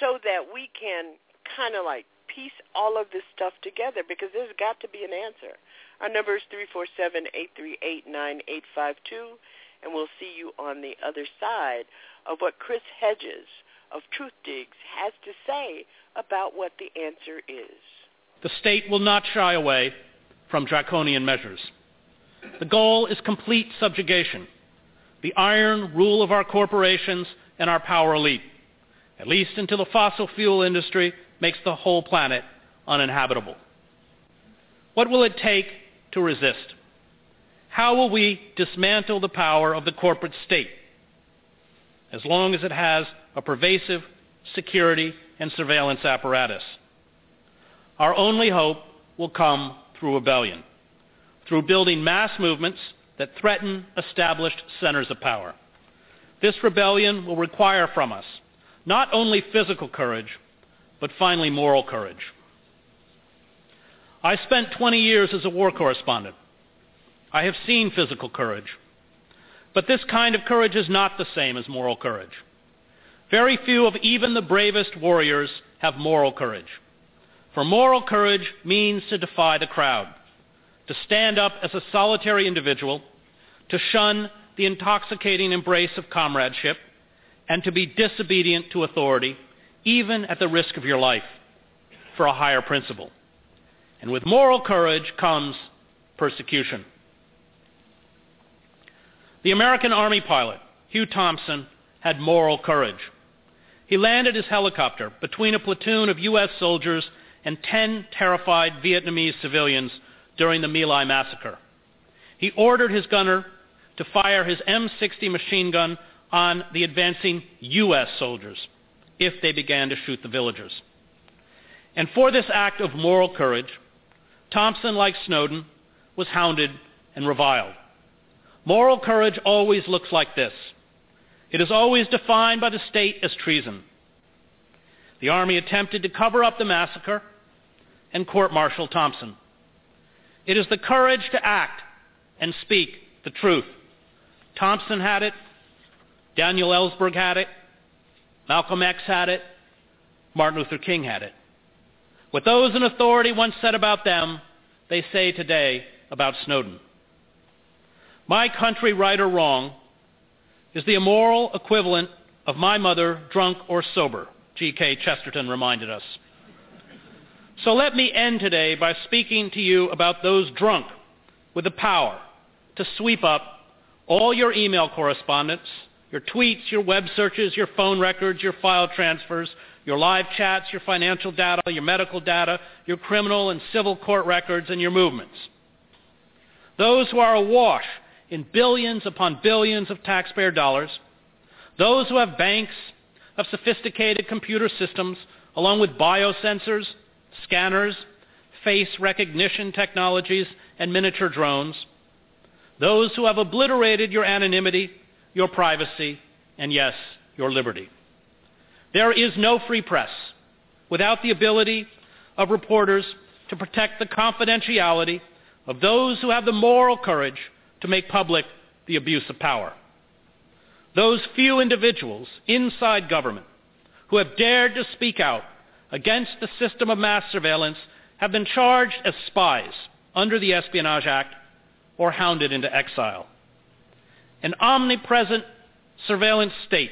so that we can kind of like piece all of this stuff together, because there's got to be an answer. Our number is three four seven, eight three eight, nine eight five two, and we'll see you on the other side of what Chris Hedges of Truth Digs has to say about what the answer is. The state will not shy away from draconian measures. The goal is complete subjugation, the iron rule of our corporations and our power elite, at least until the fossil fuel industry makes the whole planet uninhabitable. What will it take to resist? How will we dismantle the power of the corporate state, as long as it has a pervasive security and surveillance apparatus? Our only hope will come through rebellion, through building mass movements that threaten established centers of power. This rebellion will require from us not only physical courage, but finally moral courage. I spent twenty years as a war correspondent. I have seen physical courage. But this kind of courage is not the same as moral courage. Very few of even the bravest warriors have moral courage. For moral courage means to defy the crowd, to stand up as a solitary individual, to shun the intoxicating embrace of comradeship, and to be disobedient to authority, even at the risk of your life, for a higher principle. And with moral courage comes persecution. The American Army pilot, Hugh Thompson, had moral courage. He landed his helicopter between a platoon of U S soldiers and ten terrified Vietnamese civilians during the My Lai Massacre. He ordered his gunner to fire his M sixty machine gun on the advancing U S soldiers if they began to shoot the villagers. And for this act of moral courage, Thompson, like Snowden, was hounded and reviled. Moral courage always looks like this. It is always defined by the state as treason. The Army attempted to cover up the massacre and court-martial Thompson. It is the courage to act and speak the truth. Thompson had it. Daniel Ellsberg had it. Malcolm X had it. Martin Luther King had it. What those in authority once said about them, they say today about Snowden. My country, right or wrong, is the immoral equivalent of my mother, drunk or sober, G K Chesterton reminded us. So let me end today by speaking to you about those drunk with the power to sweep up all your email correspondence, your tweets, your web searches, your phone records, your file transfers, your live chats, your financial data, your medical data, your criminal and civil court records, and your movements. Those who are awash in billions upon billions of taxpayer dollars, those who have banks of sophisticated computer systems, along with biosensors, scanners, face recognition technologies, and miniature drones, those who have obliterated your anonymity, your privacy, and yes, your liberty. There is no free press without the ability of reporters to protect the confidentiality of those who have the moral courage to make public the abuse of power. Those few individuals inside government who have dared to speak out against the system of mass surveillance have been charged as spies under the Espionage Act or hounded into exile. An omnipresent surveillance state,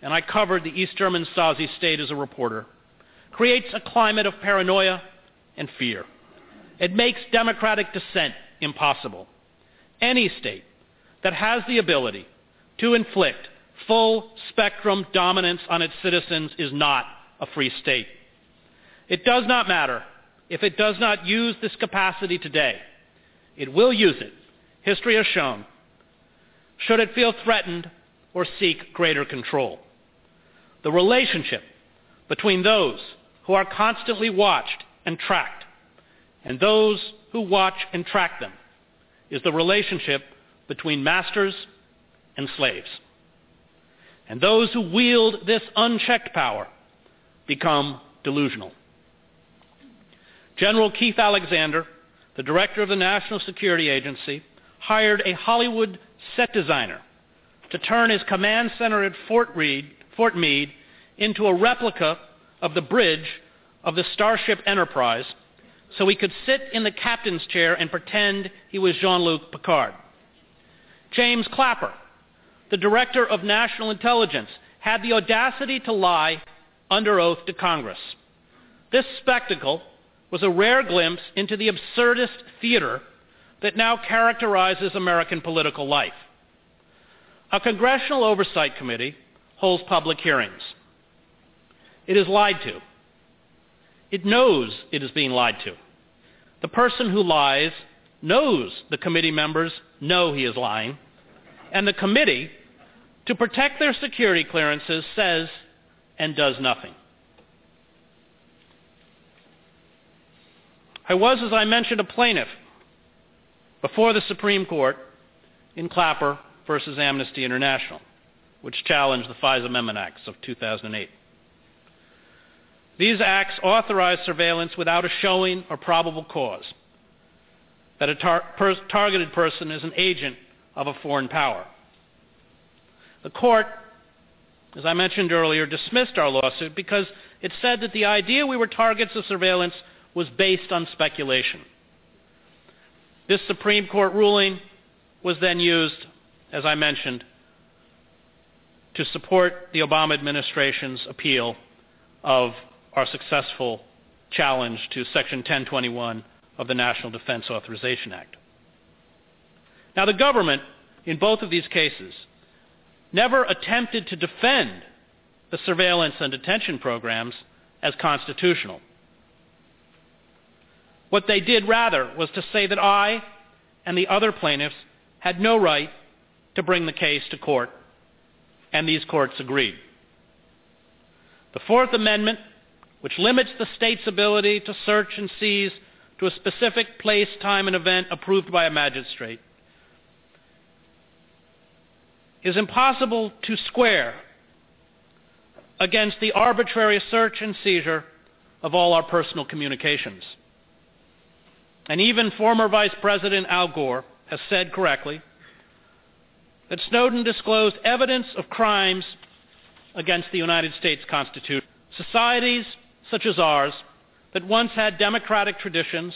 and I covered the East German Stasi state as a reporter, creates a climate of paranoia and fear. It makes democratic dissent impossible. Any state that has the ability to inflict full spectrum dominance on its citizens is not a free state. It does not matter if it does not use this capacity today. It will use it, history has shown, should it feel threatened or seek greater control. The relationship between those who are constantly watched and tracked and those who watch and track them is the relationship between masters and slaves. And those who wield this unchecked power become delusional. General Keith Alexander, the director of the National Security Agency, hired a Hollywood set designer to turn his command center at Fort Reed, Fort Meade into a replica of the bridge of the Starship Enterprise so he could sit in the captain's chair and pretend he was Jean-Luc Picard. James Clapper, the director of National Intelligence, had the audacity to lie under oath to Congress. This spectacle was a rare glimpse into the absurdist theater that now characterizes American political life. A Congressional Oversight Committee holds public hearings. It is lied to. It knows it is being lied to. The person who lies knows the committee members know he is lying, and the committee, to protect their security clearances, says and does nothing. I was, as I mentioned, a plaintiff before the Supreme Court in Clapper versus Amnesty International, which challenged the FISA Amendment Acts of two thousand eight. These acts authorize surveillance without a showing or probable cause that a tar- per- targeted person is an agent of a foreign power. The court, as I mentioned earlier, dismissed our lawsuit because it said that the idea we were targets of surveillance was based on speculation. This Supreme Court ruling was then used, as I mentioned, to support the Obama administration's appeal of our successful challenge to Section ten twenty-one of the National Defense Authorization Act. Now, the government, in both of these cases, never attempted to defend the surveillance and detention programs as constitutional. What they did, rather, was to say that I and the other plaintiffs had no right to bring the case to court, and these courts agreed. The Fourth Amendment, which limits the state's ability to search and seize to a specific place, time, and event approved by a magistrate, is impossible to square against the arbitrary search and seizure of all our personal communications. And even former Vice President Al Gore has said correctly that Snowden disclosed evidence of crimes against the United States Constitution. Societies such as ours that once had democratic traditions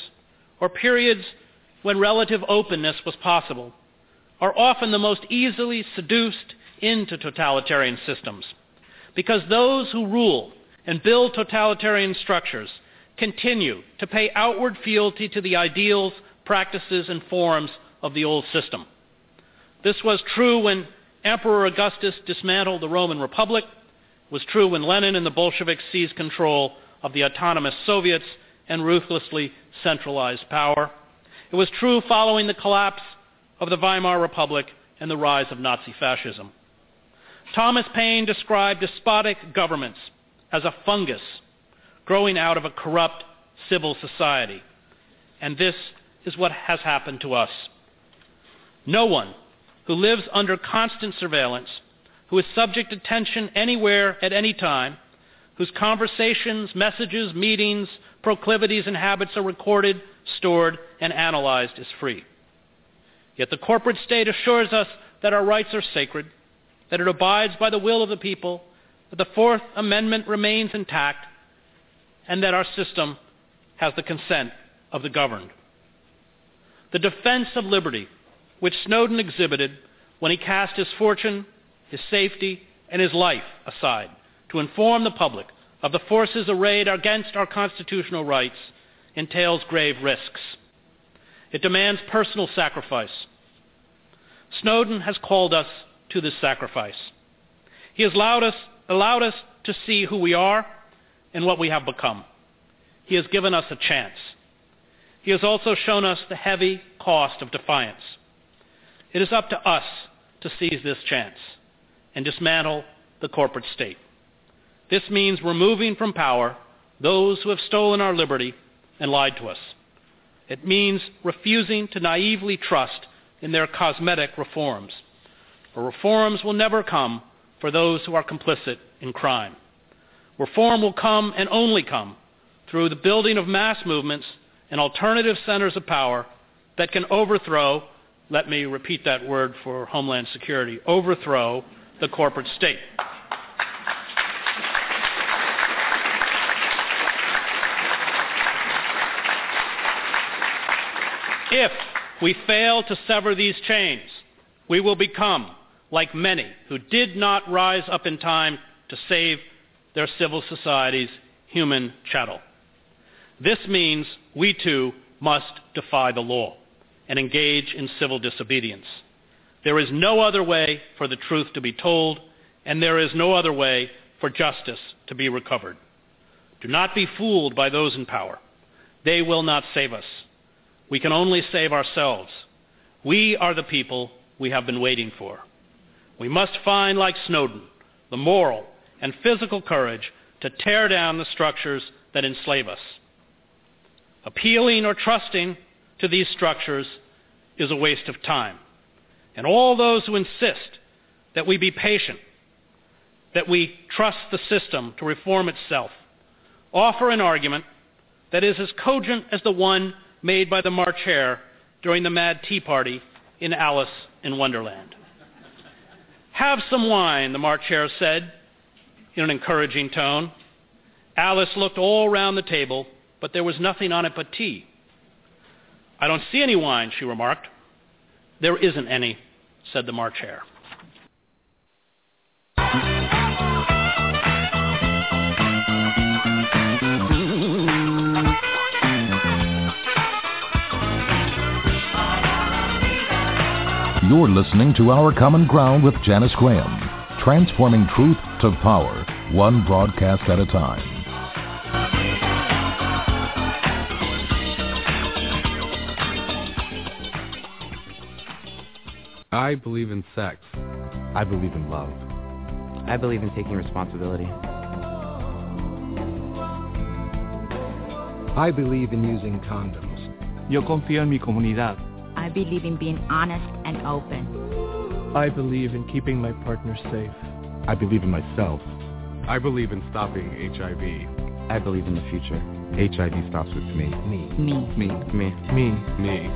or periods when relative openness was possible are often the most easily seduced into totalitarian systems because those who rule and build totalitarian structures continue to pay outward fealty to the ideals, practices, and forms of the old system. This was true when Emperor Augustus dismantled the Roman Republic was true when Lenin and the Bolsheviks seized control of the autonomous Soviets and ruthlessly centralized power. It was true following the collapse of the Weimar Republic and the rise of Nazi fascism. Thomas Paine described despotic governments as a fungus growing out of a corrupt civil society. And this is what has happened to us. No one who lives under constant surveillance, who is subject to tension anywhere at any time, whose conversations, messages, meetings, proclivities, and habits are recorded, stored, and analyzed is free. Yet the corporate state assures us that our rights are sacred, that it abides by the will of the people, that the Fourth Amendment remains intact, and that our system has the consent of the governed. The defense of liberty, which Snowden exhibited when he cast his fortune, his safety, and his life aside to inform the public of the forces arrayed against our constitutional rights, entails grave risks. It demands personal sacrifice. Snowden has called us to this sacrifice. He has allowed us, allowed us to see who we are and what we have become. He has given us a chance. He has also shown us the heavy cost of defiance. It is up to us to seize this chance and dismantle the corporate state. This means removing from power those who have stolen our liberty and lied to us. It means refusing to naively trust in their cosmetic reforms. For reforms will never come for those who are complicit in crime. Reform will come and only come through the building of mass movements and alternative centers of power that can overthrow, let me repeat that word for Homeland Security, overthrow the corporate state. If we fail to sever these chains, we will become like many who did not rise up in time to save their civil society's human chattel. This means we too must defy the law and engage in civil disobedience. There is no other way for the truth to be told, and there is no other way for justice to be recovered. Do not be fooled by those in power. They will not save us. We can only save ourselves. We are the people we have been waiting for. We must find, like Snowden, the moral and physical courage to tear down the structures that enslave us. Appealing or trusting to these structures is a waste of time. And all those who insist that we be patient, that we trust the system to reform itself, offer an argument that is as cogent as the one made by the March Hare during the Mad Tea Party in Alice in Wonderland. Have some wine, the March Hare said in an encouraging tone. Alice looked all round the table, but there was nothing on it but tea. I don't see any wine, she remarked. There isn't any, said the March Hare. You're listening to Our Common Ground with Janice Graham, transforming truth to power, one broadcast at a time. I believe in sex. I believe in love. I believe in taking responsibility. I believe in using condoms. Yo confío en mi comunidad. I believe in being honest and open. I believe in keeping my partner safe. I believe in myself. I believe in stopping H I V. I believe in the future. H I V stops with me. Me. Me. Me. Me. Me. Me.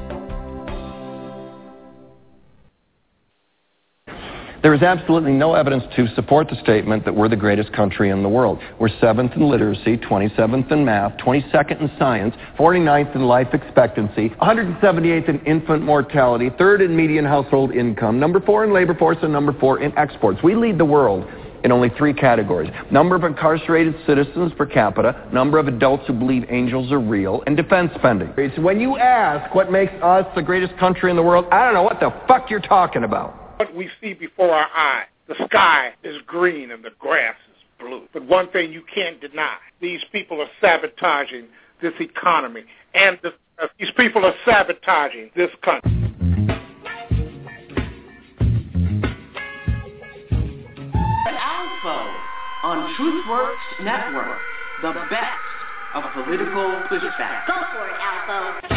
There is absolutely no evidence to support the statement that we're the greatest country in the world. We're seventh in literacy, twenty-seventh in math, twenty-second in science, forty-ninth in life expectancy, one hundred seventy-eighth in infant mortality, third in median household income, number four in labor force, and number four in exports. We lead the world in only three categories: number of incarcerated citizens per capita, number of adults who believe angels are real, and defense spending. It's when you ask what makes us the greatest country in the world, I don't know what the fuck you're talking about. What we see before our eyes, the sky is green and the grass is blue. But one thing you can't deny, these people are sabotaging this economy, and the, uh, these people are sabotaging this country. But also on TruthWorks Network, the best of political pushback. Go for it, Alpha.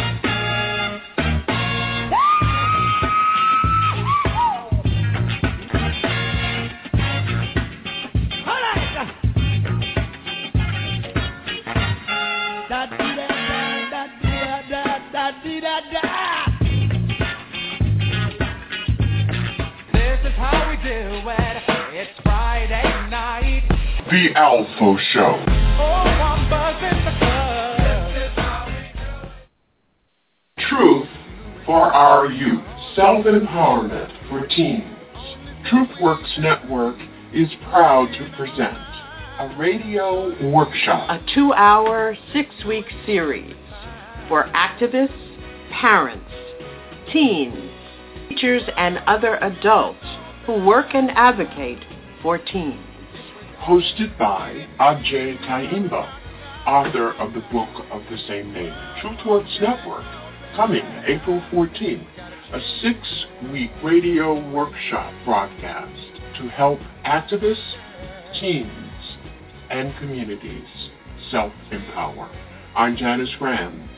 The Alpha Show. Truth for our youth. Self-empowerment for teens. TruthWorks Network is proud to present a radio workshop. A two-hour, six-week series for activists, parents, teens, teachers, and other adults who work and advocate for teens. Hosted by Ajay Taimba, author of the book of the same name. TruthWorks Network, coming April fourteenth, a six-week radio workshop broadcast to help activists, teens, and communities self-empower. I'm Janice Graham.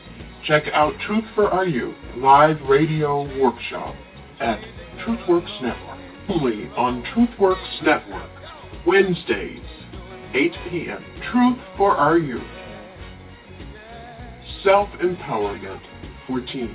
Check out Truth for Our Youth live radio workshop at TruthWorks Network, only on TruthWorks Network. Wednesdays, eight p.m., Truth for Our Youth, Self-Empowerment for Teens.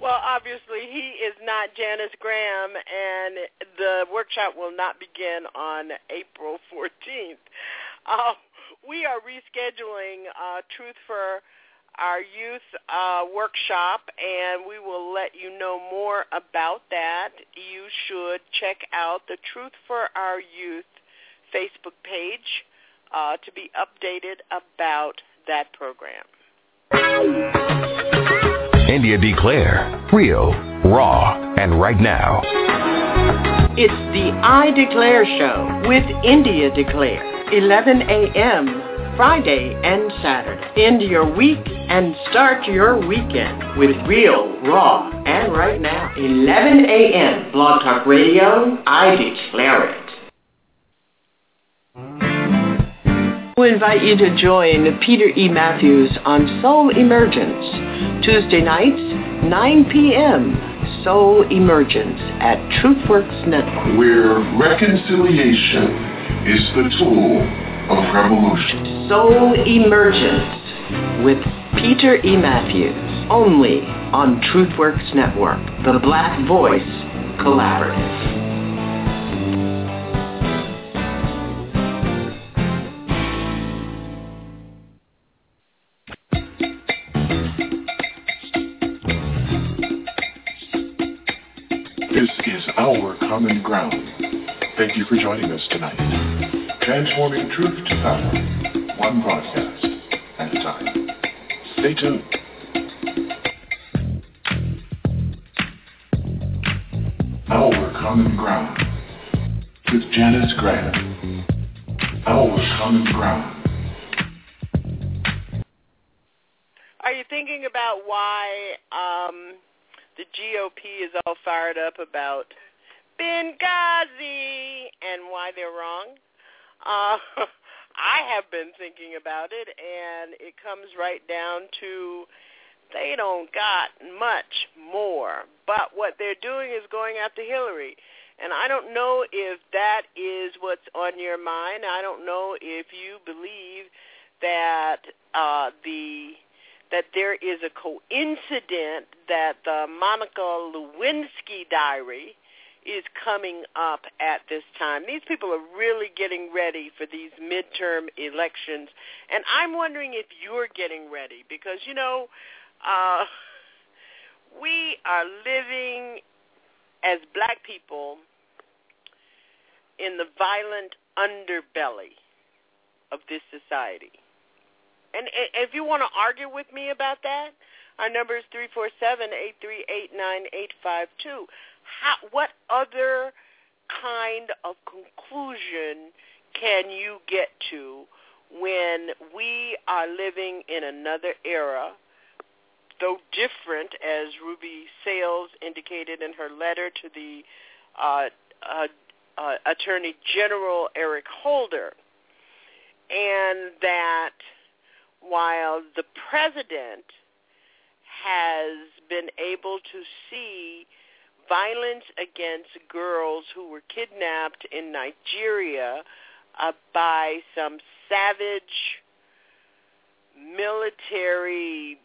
Well, obviously, he is not Janice Graham, and the workshop will not begin on April fourteenth. Uh, we are rescheduling uh, Truth for Our Youth uh, workshop, and we will let you know more about that. You should check out the Truth for Our Youth Facebook page uh, to be updated about that program. India DeClaire, real, raw, and right now. It's the I Declare Show with India DeClaire, eleven a.m., Friday and Saturday. End your week and start your weekend with real, raw, and right now. eleven a.m., Blog Talk Radio, I Declare It. We invite you to join Peter E. Matthews on Soul Emergence, Tuesday nights, nine p.m., Soul Emergence at TruthWorks Network. Where reconciliation is the tool of revolution. Soul Emergence with Peter E. Matthews, only on TruthWorks Network, the Black Voice Collaborative. Our Common Ground. Thank you for joining us tonight. Transforming truth to power, one broadcast at a time. Stay tuned. Our Common Ground with Janice Graham. Our Common Ground. Are you thinking about why um, the G O P is all fired up about Benghazi and why they're wrong? Uh, I have been thinking about it, and it comes right down to they don't got much more. But what they're doing is going after Hillary. And I don't know if that is what's on your mind. I don't know if you believe that uh, the that there is a coincidence that the Monica Lewinsky diary is coming up at this time. These people are really getting ready for these midterm elections, and I'm wondering if you're getting ready because, you know, uh, we are living as black people in the violent underbelly of this society. And if you want to argue with me about that, our number is three four seven, eight three eight, nine eight five two. How, what other kind of conclusion can you get to when we are living in another era, though different, as Ruby Sales indicated in her letter to the uh, uh, uh, Attorney General Eric Holder, and that while the president has been able to see violence against girls who were kidnapped in Nigeria uh, by some savage military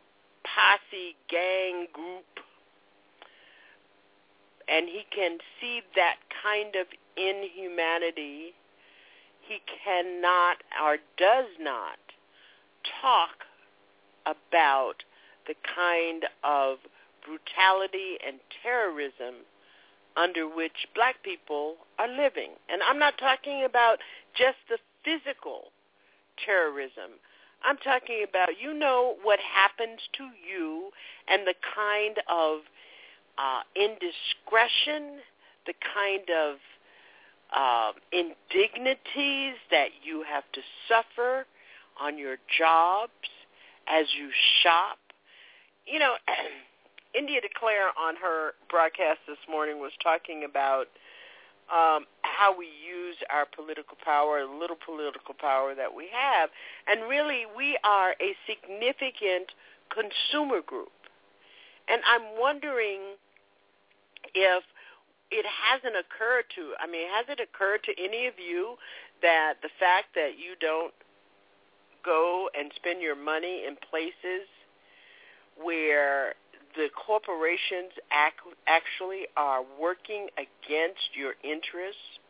posse gang group, and he can see that kind of inhumanity, he cannot or does not talk about the kind of brutality and terrorism under which black people are living. And I'm not talking about just the physical terrorism. I'm talking about, you know, what happens to you and the kind of uh, indiscretion, the kind of uh, indignities that you have to suffer on your jobs, as you shop. You know, India DeClaire on her broadcast this morning was talking about um, how we use our political power, the little political power that we have. And really, we are a significant consumer group. And I'm wondering if it hasn't occurred to, I mean, has it occurred to any of you that the fact that you don't go and spend your money in places where the corporations act, actually are working against your interests,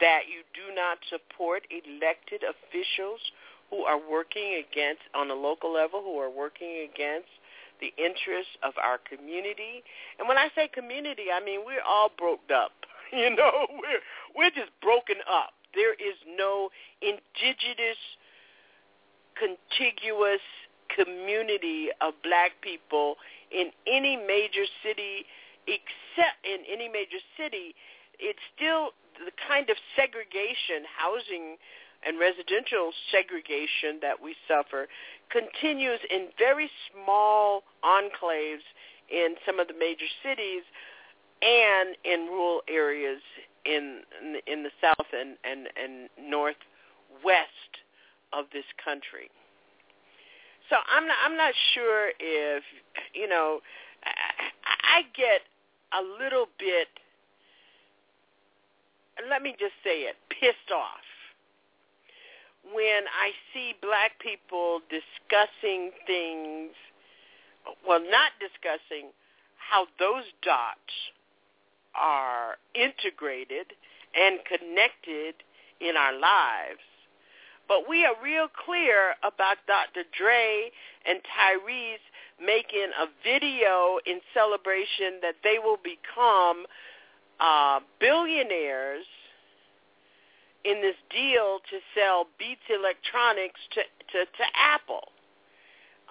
that you do not support elected officials who are working against, on a local level, who are working against the interests of our community. And when I say community, I mean we're all broke up. You know, we're, we're just broken up. There is no indigenous, contiguous community of black people in any major city, except in any major city, it's still the kind of segregation, housing and residential segregation that we suffer continues in very small enclaves in some of the major cities and in rural areas in in the south and, and, and northwest of this country. So I'm not, I'm not sure if, you know, I, I get a little bit, let me just say it, pissed off when I see black people discussing things, well, not discussing how those dots are integrated and connected in our lives. But we are real clear about Doctor Dre and Tyrese making a video in celebration that they will become uh, billionaires in this deal to sell Beats Electronics to, to, to Apple.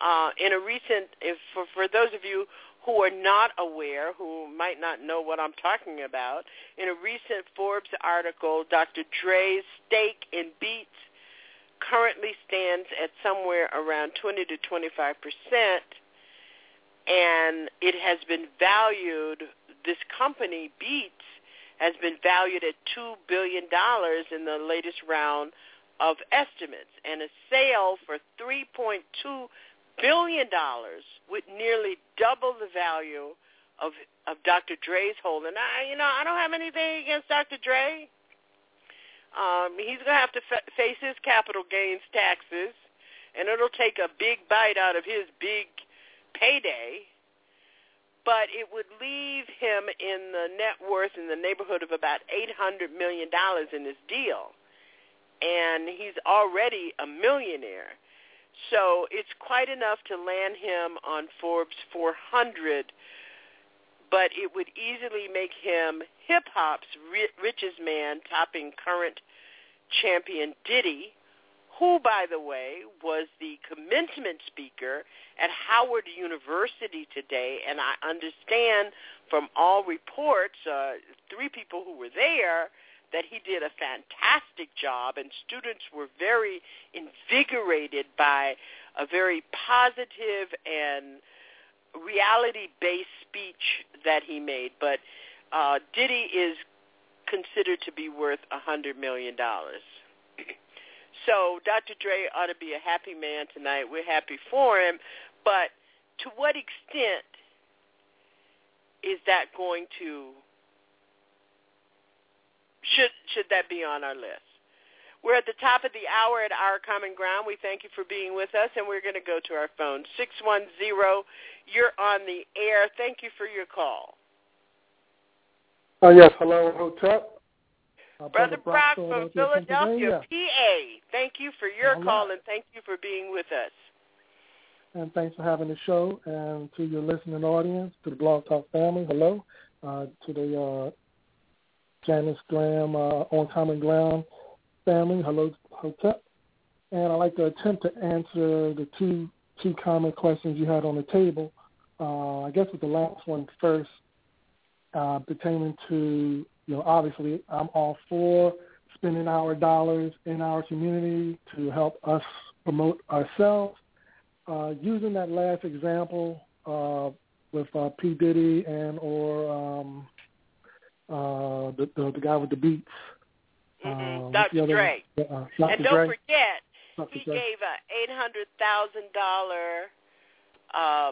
Uh, in a recent, if for, for those of you who are not aware, who might not know what I'm talking about, in a recent Forbes article, Doctor Dre's stake in Beats currently stands at somewhere around twenty to twenty-five percent, and it has been valued, this company, Beats, has been valued at two billion dollars in the latest round of estimates, and a sale for three point two billion dollars would nearly double the value of of Doctor Dre's hold. And, I, you know, I don't have anything against Doctor Dre. Um, he's going to have to fa- face his capital gains taxes, and it'll take a big bite out of his big payday, but it would leave him in the net worth in the neighborhood of about eight hundred million dollars in this deal, and he's already a millionaire. So it's quite enough to land him on Forbes four hundred, but it would easily make him hip-hop's richest man, topping current champion Diddy, who, by the way, was the commencement speaker at Howard University today. And I understand from all reports, uh, three people who were there, that he did a fantastic job, and students were very invigorated by a very positive and reality-based speech that he made. But uh, Diddy is considered to be worth one hundred million dollars. So Doctor Dre ought to be a happy man tonight. We're happy for him. But to what extent is that going to, should should that be on our list? We're at the top of the hour at Our Common Ground. We thank you for being with us, and we're going to go to our phone. six one zero, you're on the air. Thank you for your call. Oh, yes, hello, Hotep. Brother Brock from Philadelphia, P A. Thank you for your hello. call, and thank you for being with us. And thanks for having the show, and to your listening audience, to the Blog Talk family, hello, uh, to the uh, Janice Graham uh, on Common Ground family, hello, Hotep. And I'd like to attempt to answer the two two common questions you had on the table. Uh, I guess with the last one first, uh, pertaining to, you know, obviously I'm all for spending our dollars in our community to help us promote ourselves. Uh, using that last example uh, with uh, P. Diddy and or um, uh, the, the, the guy with the beats, Mm-hmm. Um, Doctor Dre. Uh, Doctor And don't Dre. forget, Doctor he Dre. gave an eight hundred thousand dollars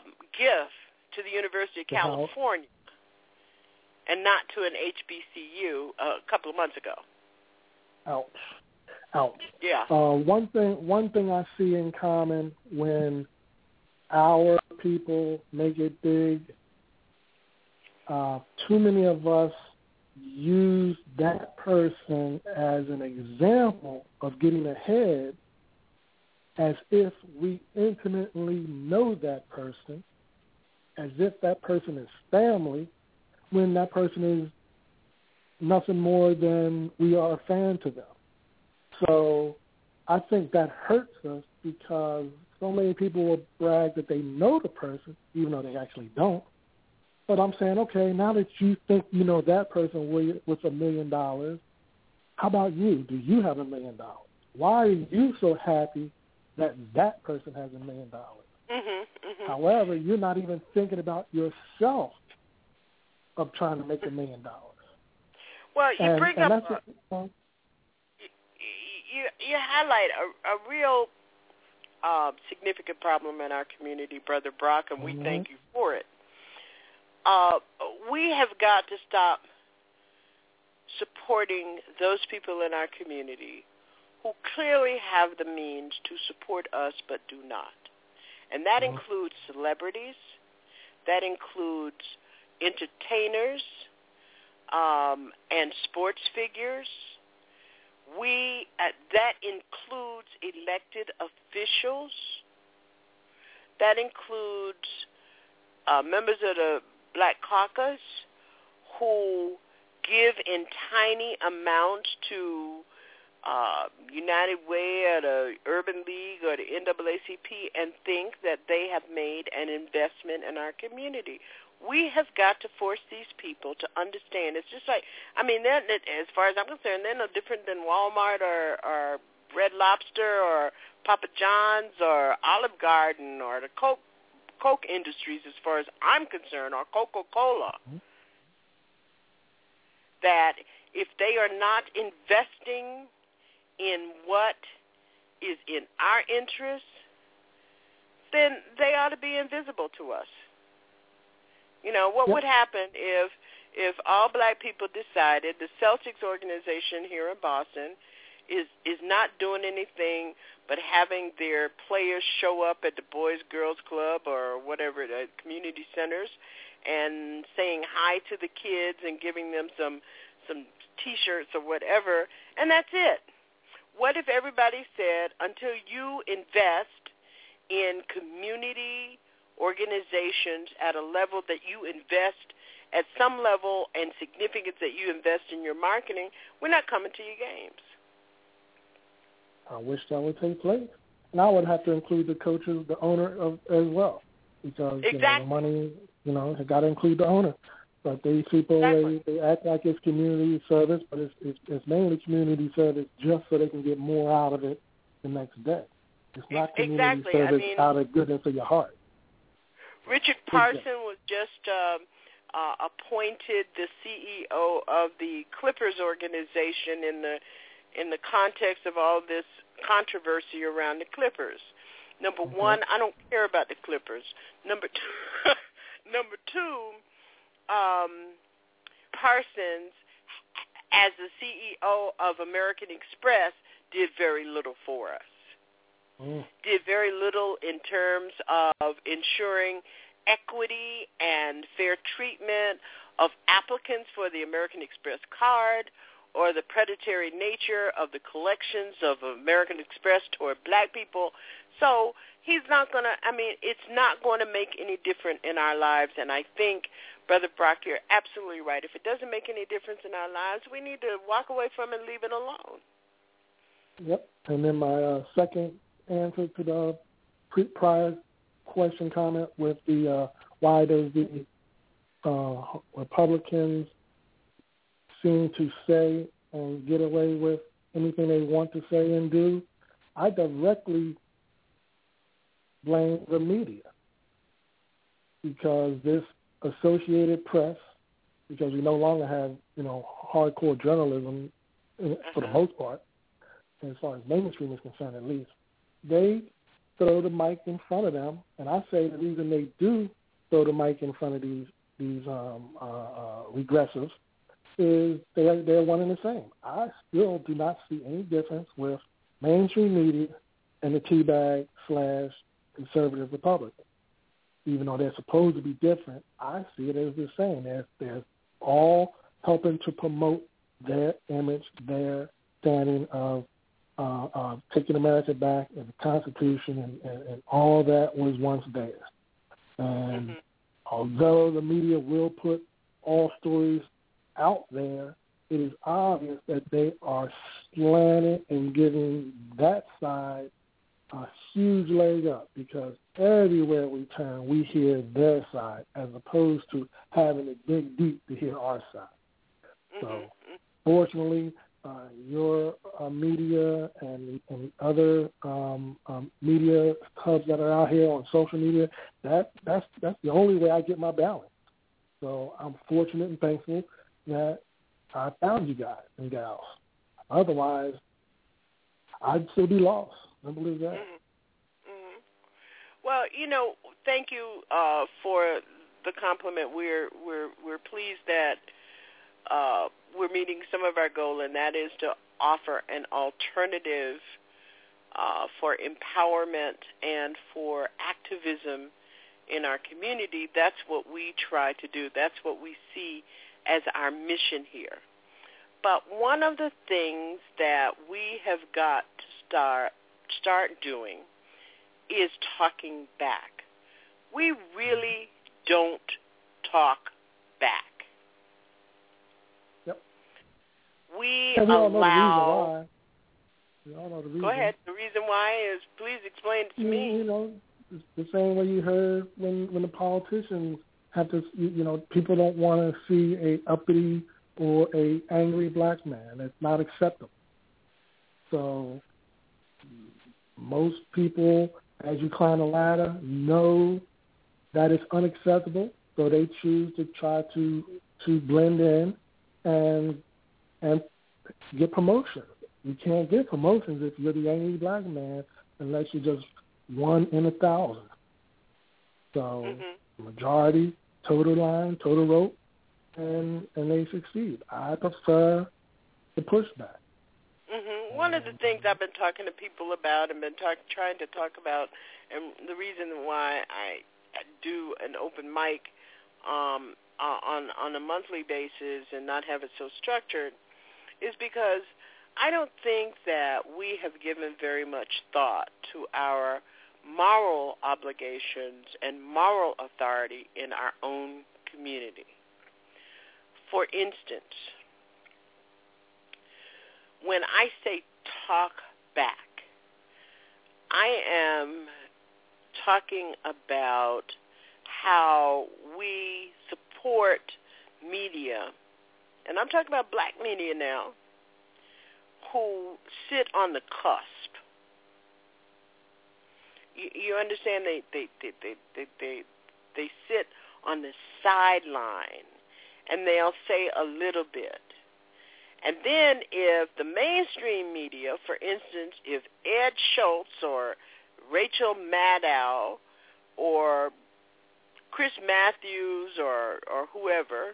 um, gift to the University of California and not to an H B C U uh, a couple of months ago. Ouch. Ouch. Yeah. Uh, one thing, one thing I see in common when our people make it big, uh, too many of us use that person as an example of getting ahead as if we intimately know that person, as if that person is family, when that person is nothing more than we are a fan to them. So I think that hurts us because so many people will brag that they know the person, even though they actually don't. But I'm saying, okay, now that you think you know that person with a million dollars, how about you? Do you have a million dollars? Why are you so happy that that person has a million dollars? Mm-hmm, mm-hmm. However, you're not even thinking about yourself of trying to make a million dollars. Well, you and, bring and up, that's a, uh, you, you highlight a, a real uh, significant problem in our community, Brother Brock, and we mm-hmm. thank you for it. Uh, we have got to stop supporting those people in our community who clearly have the means to support us but do not. And that mm-hmm. includes celebrities. That includes entertainers um, and sports figures. We uh, that includes elected officials. That includes uh, members of the Black Caucus who give in tiny amounts to uh, United Way or the Urban League or the N double A C P and think that they have made an investment in our community. We have got to force these people to understand. It's just like, I mean, as far as I'm concerned, they're no different than Walmart or, or Red Lobster or Papa John's or Olive Garden or the Coke Coke Industries, as far as I'm concerned, or Coca-Cola, mm-hmm. that if they are not investing in what is in our interests, then they ought to be invisible to us. You know, what yep. would happen if if all black people decided the Celtics organization here in Boston is is not doing anything but having their players show up at the Boys Girls Club or whatever, the community centers, and saying hi to the kids and giving them some some T-shirts or whatever, and that's it. What if everybody said, until you invest in community organizations at a level that you invest at some level and significance that you invest in your marketing, we're not coming to your games. I wish that would take place. And I would have to include the coaches, the owner of, as well, because exactly. you know, the money, you know, has got to include the owner. But these people, exactly. they, they act like it's community service, but it's, it's, it's mainly community service just so they can get more out of it the next day. It's not community exactly. service I mean, out of goodness of your heart. Richard Parson exactly. was just um, uh, appointed the C E O of the Clippers organization in the in the context of all this controversy around the Clippers. Number mm-hmm. one, I don't care about the Clippers. Number two, number two, um, Parsons, as the C E O of American Express, did very little for us. Mm. Did very little in terms of ensuring equity and fair treatment of applicants for the American Express card, or the predatory nature of the collections of American Express toward black people. So he's not going to, I mean, it's not going to make any difference in our lives. And I think, Brother Brock, you're absolutely right. If it doesn't make any difference in our lives, we need to walk away from it and leave it alone. Yep. And then my uh, second answer to the pre- prior question comment with the uh, why does the uh, Republicans seem to say and get away with anything they want to say and do, I directly blame the media, because this Associated Press, because we no longer have, you know, hardcore journalism for the most part, as far as mainstream is concerned at least, they throw the mic in front of them, and I say the reason they do throw the mic in front of these, these um, uh, uh, regressives is they're, they're one and the same. I still do not see any difference with mainstream media and the teabag slash conservative Republican. Even though they're supposed to be different, I see it as the same. They're, they're all helping to promote their image, their standing of uh, uh, taking America back and the Constitution and, and, and all that was once theirs. And mm-hmm. although the media will put all stories out there, it is obvious that they are slanted and giving that side a huge leg up, because everywhere we turn, we hear their side as opposed to having it dig deep to hear our side. Mm-hmm. So, fortunately, uh, your uh, media and, and other um, um, media hubs that are out here on social media, that that's that's the only way I get my balance. So I'm fortunate and thankful that I found you guys and gals. Otherwise, I'd still be lost. I believe that. Mm-hmm. Mm-hmm. Well, you know, thank you uh, for the compliment. We're we're we're pleased that uh, we're meeting some of our goal, and that is to offer an alternative uh, for empowerment and for activism in our community. That's what we try to do. That's what we see as our mission here. But one of the things that we have got to start start doing is talking back. We really don't talk back. Yep. We, we allow... We all know the reason why. Go ahead. The reason why is, please explain it to you, me. You know, it's the same way you heard when, when the politicians have to, you know, people don't want to see a uppity or a angry black man. That's not acceptable. So most people, as you climb a ladder, know that it's unacceptable. So they choose to try to to blend in and and get promotions. You can't get promotions if you're the angry black man unless you're just one in a thousand. So. Mm-hmm. Majority, total line, total rope, and and they succeed. I prefer the pushback. Mm-hmm. One of the things I've been talking to people about and been talk, trying to talk about, and the reason why I do an open mic um, on on a monthly basis and not have it so structured, is because I don't think that we have given very much thought to our moral obligations and moral authority in our own community. For instance, when I say talk back, I am talking about how we support media, and I'm talking about black media now, who sit on the cusp. You, you understand they they, they, they, they, they they sit on the sideline, and they'll say a little bit. And then if the mainstream media, for instance, if Ed Schultz or Rachel Maddow or Chris Matthews or, or whoever,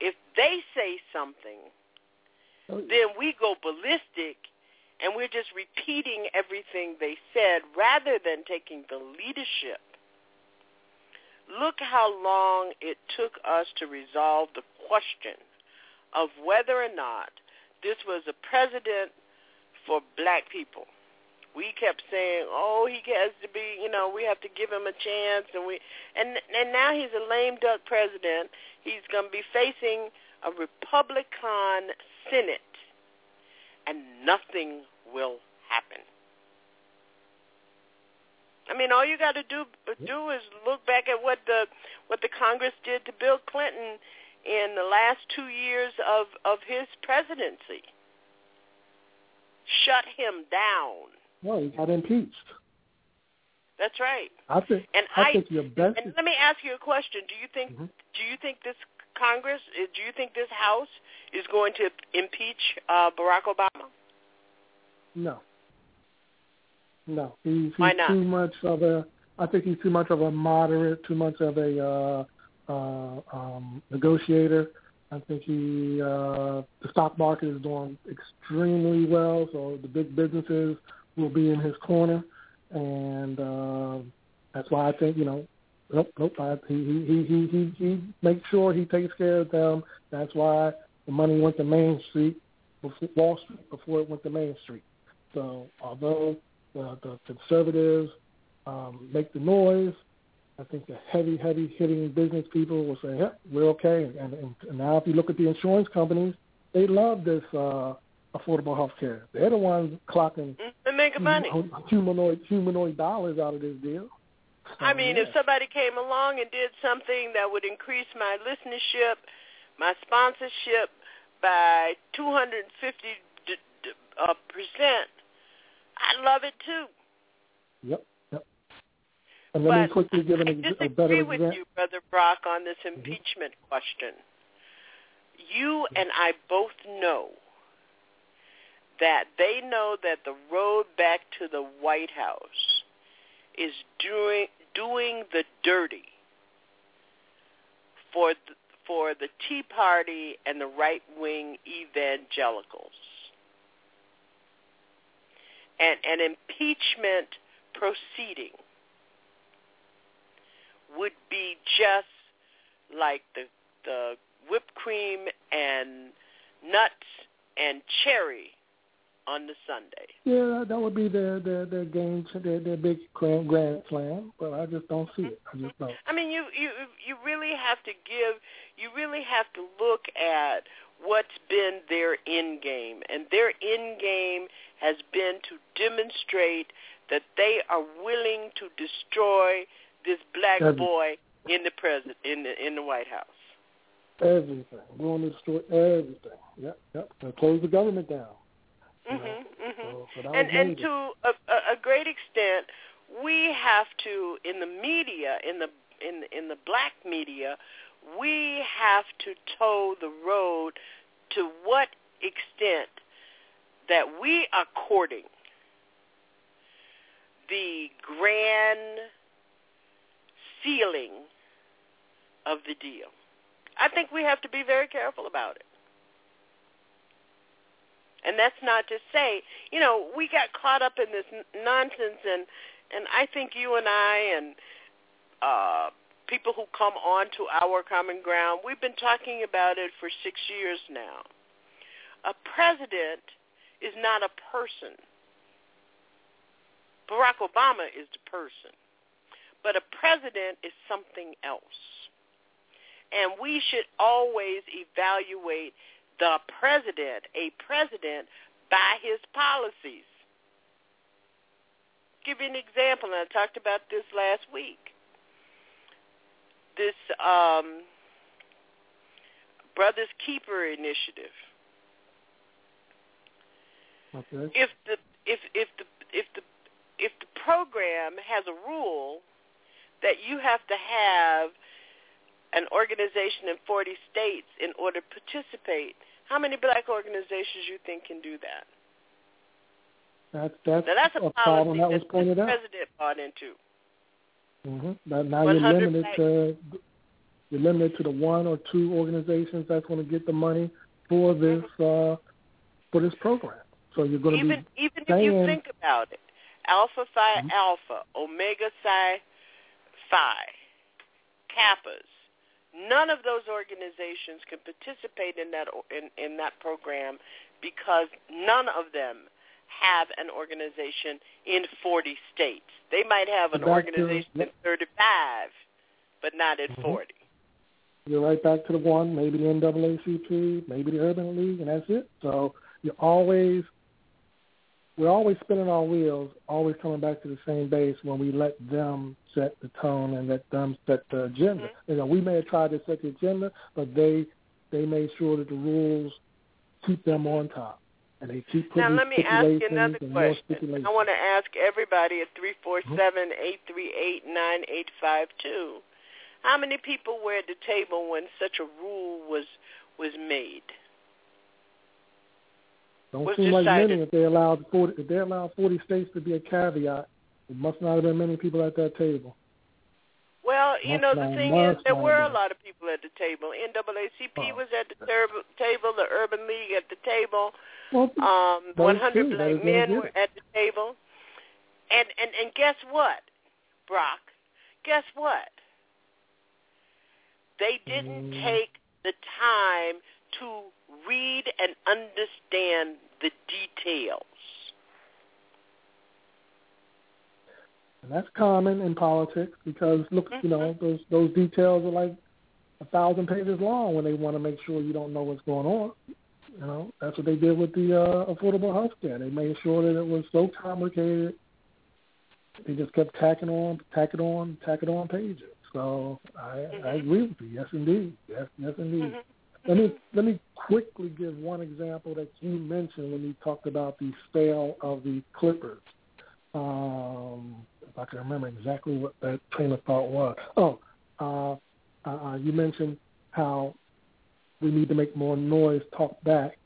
if they say something, then we go ballistic and we're just repeating everything they said rather than taking the leadership. Look how long it took us to resolve the question of whether or not this was a president for black people. We kept saying, oh, he has to be, you know, we have to give him a chance. And we, and and now he's a lame duck president. He's going to be facing a Republican Senate, and nothing will happen. I mean, all you got to do do is look back at what the what the Congress did to Bill Clinton in the last two years of, of his presidency. Shut him down. No, he got impeached. That's right. I think. And I, I think your best. And let me ask you a question. Do you think? Mm-hmm. Do you think this Congress? Do you think this House is going to impeach uh, Barack Obama? No. No. He's, he's Why not? Too much of a. I think he's too much of a moderate. Too much of a uh, uh, um, negotiator. I think he. Uh, the stock market is doing extremely well, so the big businesses will be in his corner. And uh, that's why I think, you know, nope, nope, I, he, he, he, he, he makes sure he takes care of them. That's why the money went to Main Street, before, Wall Street, before it went to Main Street. So although the, the conservatives um, make the noise, I think the heavy, heavy hitting business people will say, yep, we're okay. And, and, and now if you look at the insurance companies, they love this uh, affordable health care. They're the ones clocking and making money. Humanoid, humanoid dollars out of this deal. So, I mean, yeah. If somebody came along and did something that would increase my listenership, my sponsorship by two hundred fifty percent, I love it too. Yep, yep. And let but me quickly give an ex- I disagree with example. you, Brother Brock, on this impeachment mm-hmm. question. You mm-hmm. and I both know that they know that the road back to the White House is doing doing the dirty for the, for the Tea Party and the right-wing evangelicals. And an impeachment proceeding would be just like the the whipped cream and nuts and cherry on the Sunday. Yeah, that would be their their, their game, their their big grand grand slam. But I just don't see it. I just don't. I mean, you you you really have to give. You really have to look at what's been their end game, and their end game has been to demonstrate that they are willing to destroy this black Everything. boy in the present in the in the White House. Everything. We're going to destroy everything. Yep, yep. They'll close the government down. Mm-hmm, mm-hmm. So, and and to a, a great extent, we have to in the media, in the in in the black media, we have to toe the road to what extent that we are courting the grand sealing of the deal. I think we have to be very careful about it. And that's not to say, you know, we got caught up in this n- nonsense, and and I think you and I and uh, people who come on to Our Common Ground, we've been talking about it for six years now. A president is not a person. Barack Obama is the person. But a president is something else. And we should always evaluate the president, a president, by his policies. I'll give you an example, and I talked about this last week. This um, Brother's Keeper initiative. Okay. If the if if the if the if the program has a rule that you have to have an organization in forty states in order to participate, how many black organizations you think can do that? That that's, now, that's a, a problem that was pointed out. That's the president bought into. Mm-hmm. Now, now you're limited to you're limited to the one or two organizations that's going to get the money for this uh, for this program. So you're going to even be even if you think about it, Alpha Phi mm-hmm. Alpha, Omega Psi Phi, Kappas. None of those organizations can participate in that in, in that program because none of them have an organization in forty states. They might have an back organization to, in thirty-five, but not in mm-hmm. forty. You're right back to the one, maybe the N double A C P, maybe the Urban League, and that's it. So you're always we're always spinning our wheels, always coming back to the same base when we let them set the tone and let them set the agenda. Mm-hmm. You know, we may have tried to set the agenda, but they they made sure that the rules keep them on top, and they keep putting. Now let me ask you another question. I want to ask everybody at three four seven eight three eight nine eight five two. How many people were at the table when such a rule was was made? Don't seem like many if they allowed forty. If they allowed forty states to be a caveat, it must not have been many people at that table. Well, you know, the thing is, there were a lot of people at the table. N double A C P was at the ter- table, the Urban League at the table, um, one hundred Black Men were at the table, and and and guess what, Brock? Guess what? They didn't take the time to read and understand the details. And that's common in politics because, look, mm-hmm. you know, those those details are like a thousand pages long when they want to make sure you don't know what's going on. You know, that's what they did with the uh, affordable health care. They made sure that it was so complicated, they just kept tacking on, tacking on, tacking on pages. So I, mm-hmm. I agree with you. Yes, indeed. Yes, yes, indeed. Mm-hmm. Let me let me quickly give one example that you mentioned when you talked about the sale of the Clippers. Um, if I can remember exactly what that train of thought was. Oh, uh, uh, you mentioned how we need to make more noise, talk back,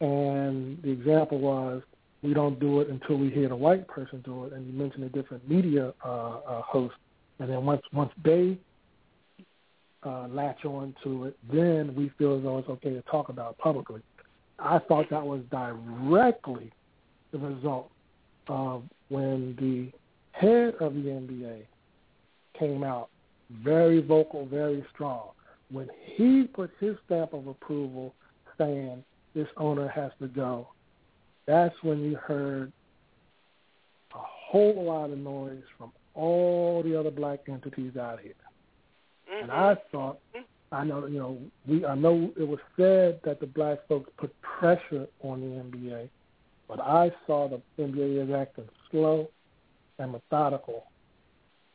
and the example was we don't do it until we hear the white person do it. And you mentioned the different media uh, uh, hosts, and then once once they Uh, latch on to it, then we feel as though it's okay to talk about it publicly. I thought that was directly the result of when the head of the N B A came out very vocal, very strong. When he put his stamp of approval saying this owner has to go, that's when you heard a whole lot of noise from all the other black entities out here. And I thought, I know, you know, we, I know it was said that the black folks put pressure on the N B A, but I saw the N B A as acting slow and methodical.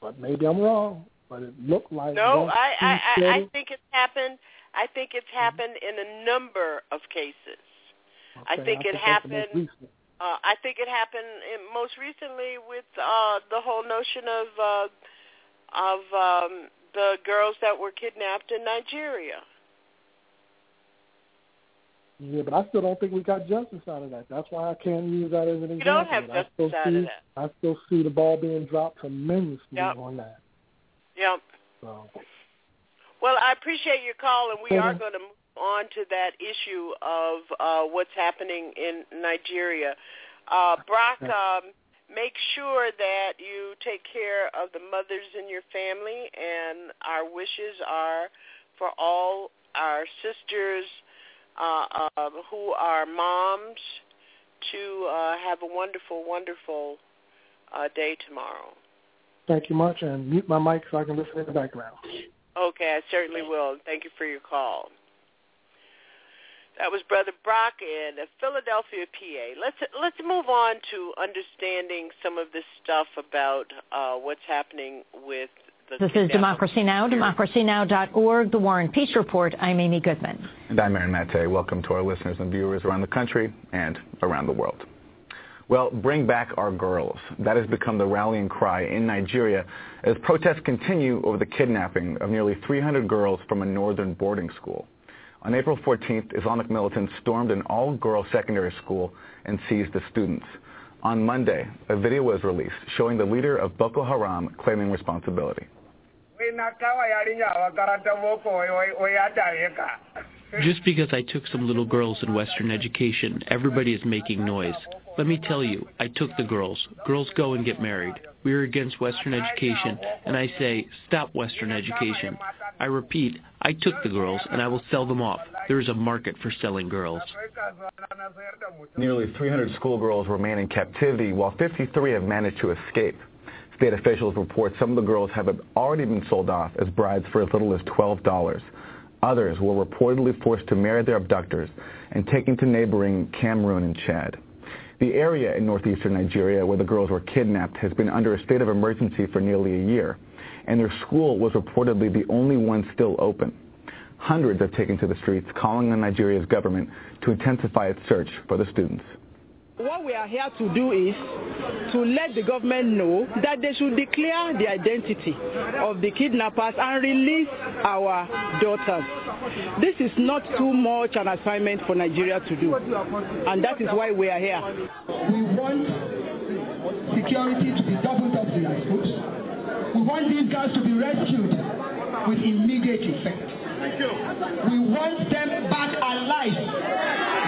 But maybe I'm wrong. But it looked like no. I, I, I, I think it's happened. I think it's happened in a number of cases. Okay, I think I it happened. Uh, I think it happened in, most recently with uh, the whole notion of uh, of. Um, the girls that were kidnapped in Nigeria. Yeah, but I still don't think we got justice out of that. That's why I can't use that as an example. You don't have justice out see, of that. I still see the ball being dropped tremendously yep. on that. Yep. So. Well, I appreciate your call, and we are going to move on to that issue of uh, what's happening in Nigeria. Uh, Brock, um, make sure that you take care of the mothers in your family, and our wishes are for all our sisters uh, uh, who are moms to uh, have a wonderful, wonderful uh, day tomorrow. Thank you much, and mute my mic so I can listen in the background. Okay, I certainly will. Thank you for your call. That was Brother Brock in Philadelphia, P A. Let's let's move on to understanding some of this stuff about uh, what's happening with the... This is Democracy Now!, democracy now dot org, The War and Peace Report. I'm Amy Goodman. And I'm Aaron Matte. Welcome to our listeners and viewers around the country and around the world. Well, bring back our girls. That has become the rallying cry in Nigeria as protests continue over the kidnapping of nearly three hundred girls from a northern boarding school. On April fourteenth, Islamic militants stormed an all-girl secondary school and seized the students. On Monday, a video was released showing the leader of Boko Haram claiming responsibility. Just because I took some little girls in Western education, everybody is making noise. Let me tell you, I took the girls. Girls go and get married. We are against Western education, and I say, stop Western education. I repeat, I took the girls, and I will sell them off. There is a market for selling girls. Nearly three hundred schoolgirls remain in captivity, while fifty-three have managed to escape. State officials report some of the girls have already been sold off as brides for as little as twelve dollars. Others were reportedly forced to marry their abductors and taken to neighboring Cameroon and Chad. The area in northeastern Nigeria where the girls were kidnapped has been under a state of emergency for nearly a year, and their school was reportedly the only one still open. Hundreds have taken to the streets, calling on Nigeria's government to intensify its search for the students. What we are here to do is to let the government know that they should declare the identity of the kidnappers and release our daughters. This is not too much an assignment for Nigeria to do, and that is why we are here. We want security to be doubled up in our schools. We want these girls to be rescued with immediate effect. We want them back alive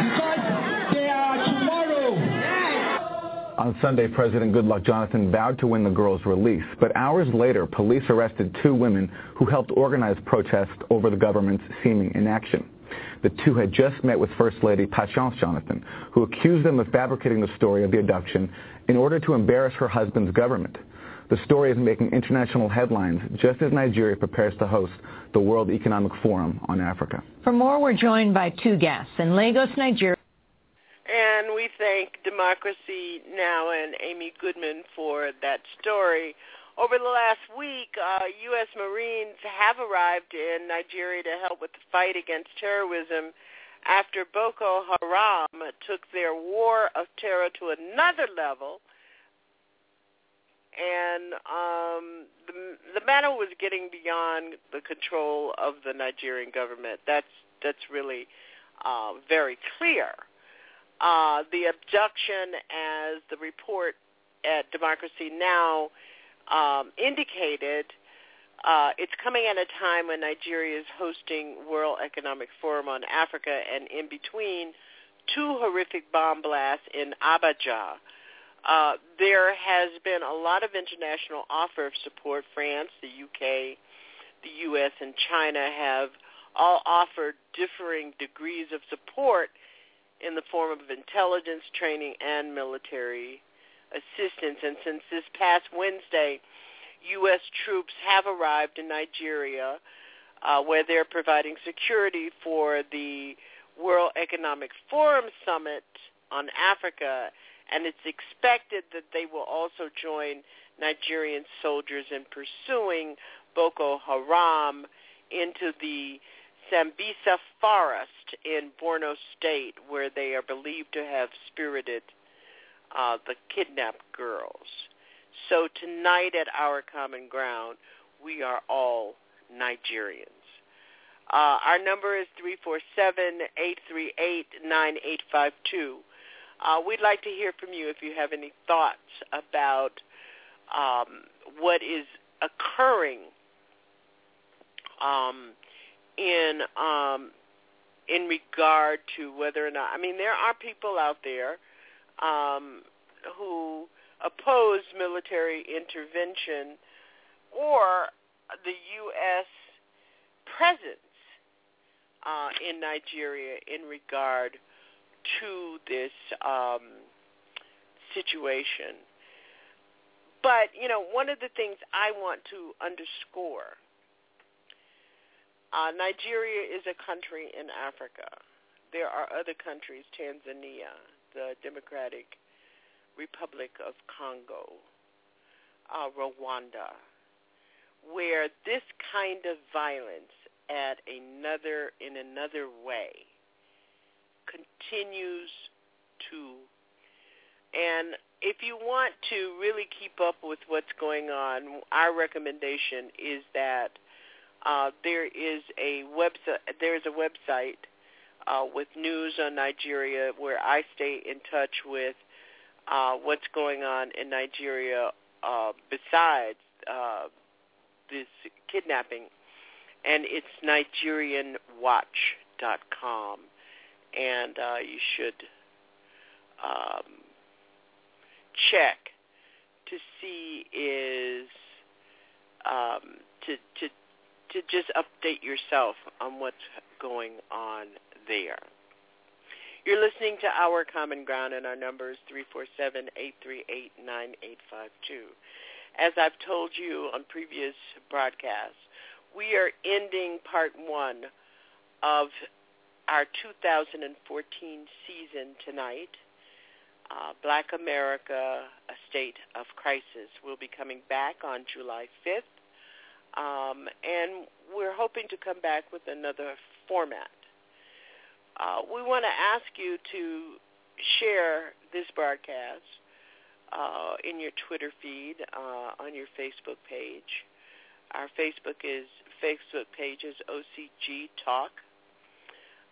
because... On Sunday, President Goodluck Jonathan vowed to win the girls' release, but hours later, police arrested two women who helped organize protests over the government's seeming inaction. The two had just met with First Lady Patience Jonathan, who accused them of fabricating the story of the abduction in order to embarrass her husband's government. The story is making international headlines just as Nigeria prepares to host the World Economic Forum on Africa. For more, we're joined by two guests in Lagos, Nigeria. And we thank Democracy Now! And Amy Goodman for that story. Over the last week, uh, U S Marines have arrived in Nigeria to help with the fight against terrorism after Boko Haram took their war of terror to another level. And um, the, the matter was getting beyond the control of the Nigerian government. That's, that's really uh, very clear. Uh, the abduction, as the report at Democracy Now! um, indicated, uh, it's coming at a time when Nigeria is hosting World Economic Forum on Africa, and in between two horrific bomb blasts in Abuja. Uh, there has been a lot of international offer of support. France, the U K, the U S, and China have all offered differing degrees of support in the form of intelligence, training, and military assistance. And since this past Wednesday, U S troops have arrived in Nigeria, uh, where they're providing security for the World Economic Forum Summit on Africa, and it's expected that they will also join Nigerian soldiers in pursuing Boko Haram into the Sambisa Forest in Borno State, where they are believed to have spirited uh, the kidnapped girls. So tonight at Our Common Ground, we are all Nigerians. Uh, our number is three four seven, eight three eight, nine eight five two. Uh, we'd like to hear from you if you have any thoughts about um, what is occurring um in um, in regard to whether or not, I mean, there are people out there um, who oppose military intervention or the U S presence uh, in Nigeria in regard to this um, situation. But, you know, one of the things I want to underscore Uh, Nigeria is a country in Africa. There are other countries, Tanzania, the Democratic Republic of Congo, uh, Rwanda, where this kind of violence at another, in another way continues to, and if you want to really keep up with what's going on, our recommendation is that uh, there is a website, there is a website uh, with news on Nigeria where I stay in touch with uh, what's going on in Nigeria uh, besides uh, this kidnapping, and it's Nigerian Watch dot com, and uh, you should um, check to see is um, to to to just update yourself on what's going on there. You're listening to Our Common Ground, and our number is three four seven, eight three eight, nine eight five two. As I've told you on previous broadcasts, we are ending part one of our two thousand fourteen season tonight. Uh, Black America, A State of Crisis. We'll be coming back on July fifth, um, and we're hoping to come back with another format. Uh, we want to ask you to share this broadcast uh, in your Twitter feed, uh, on your Facebook page. Our Facebook is Facebook page is O C G Talk.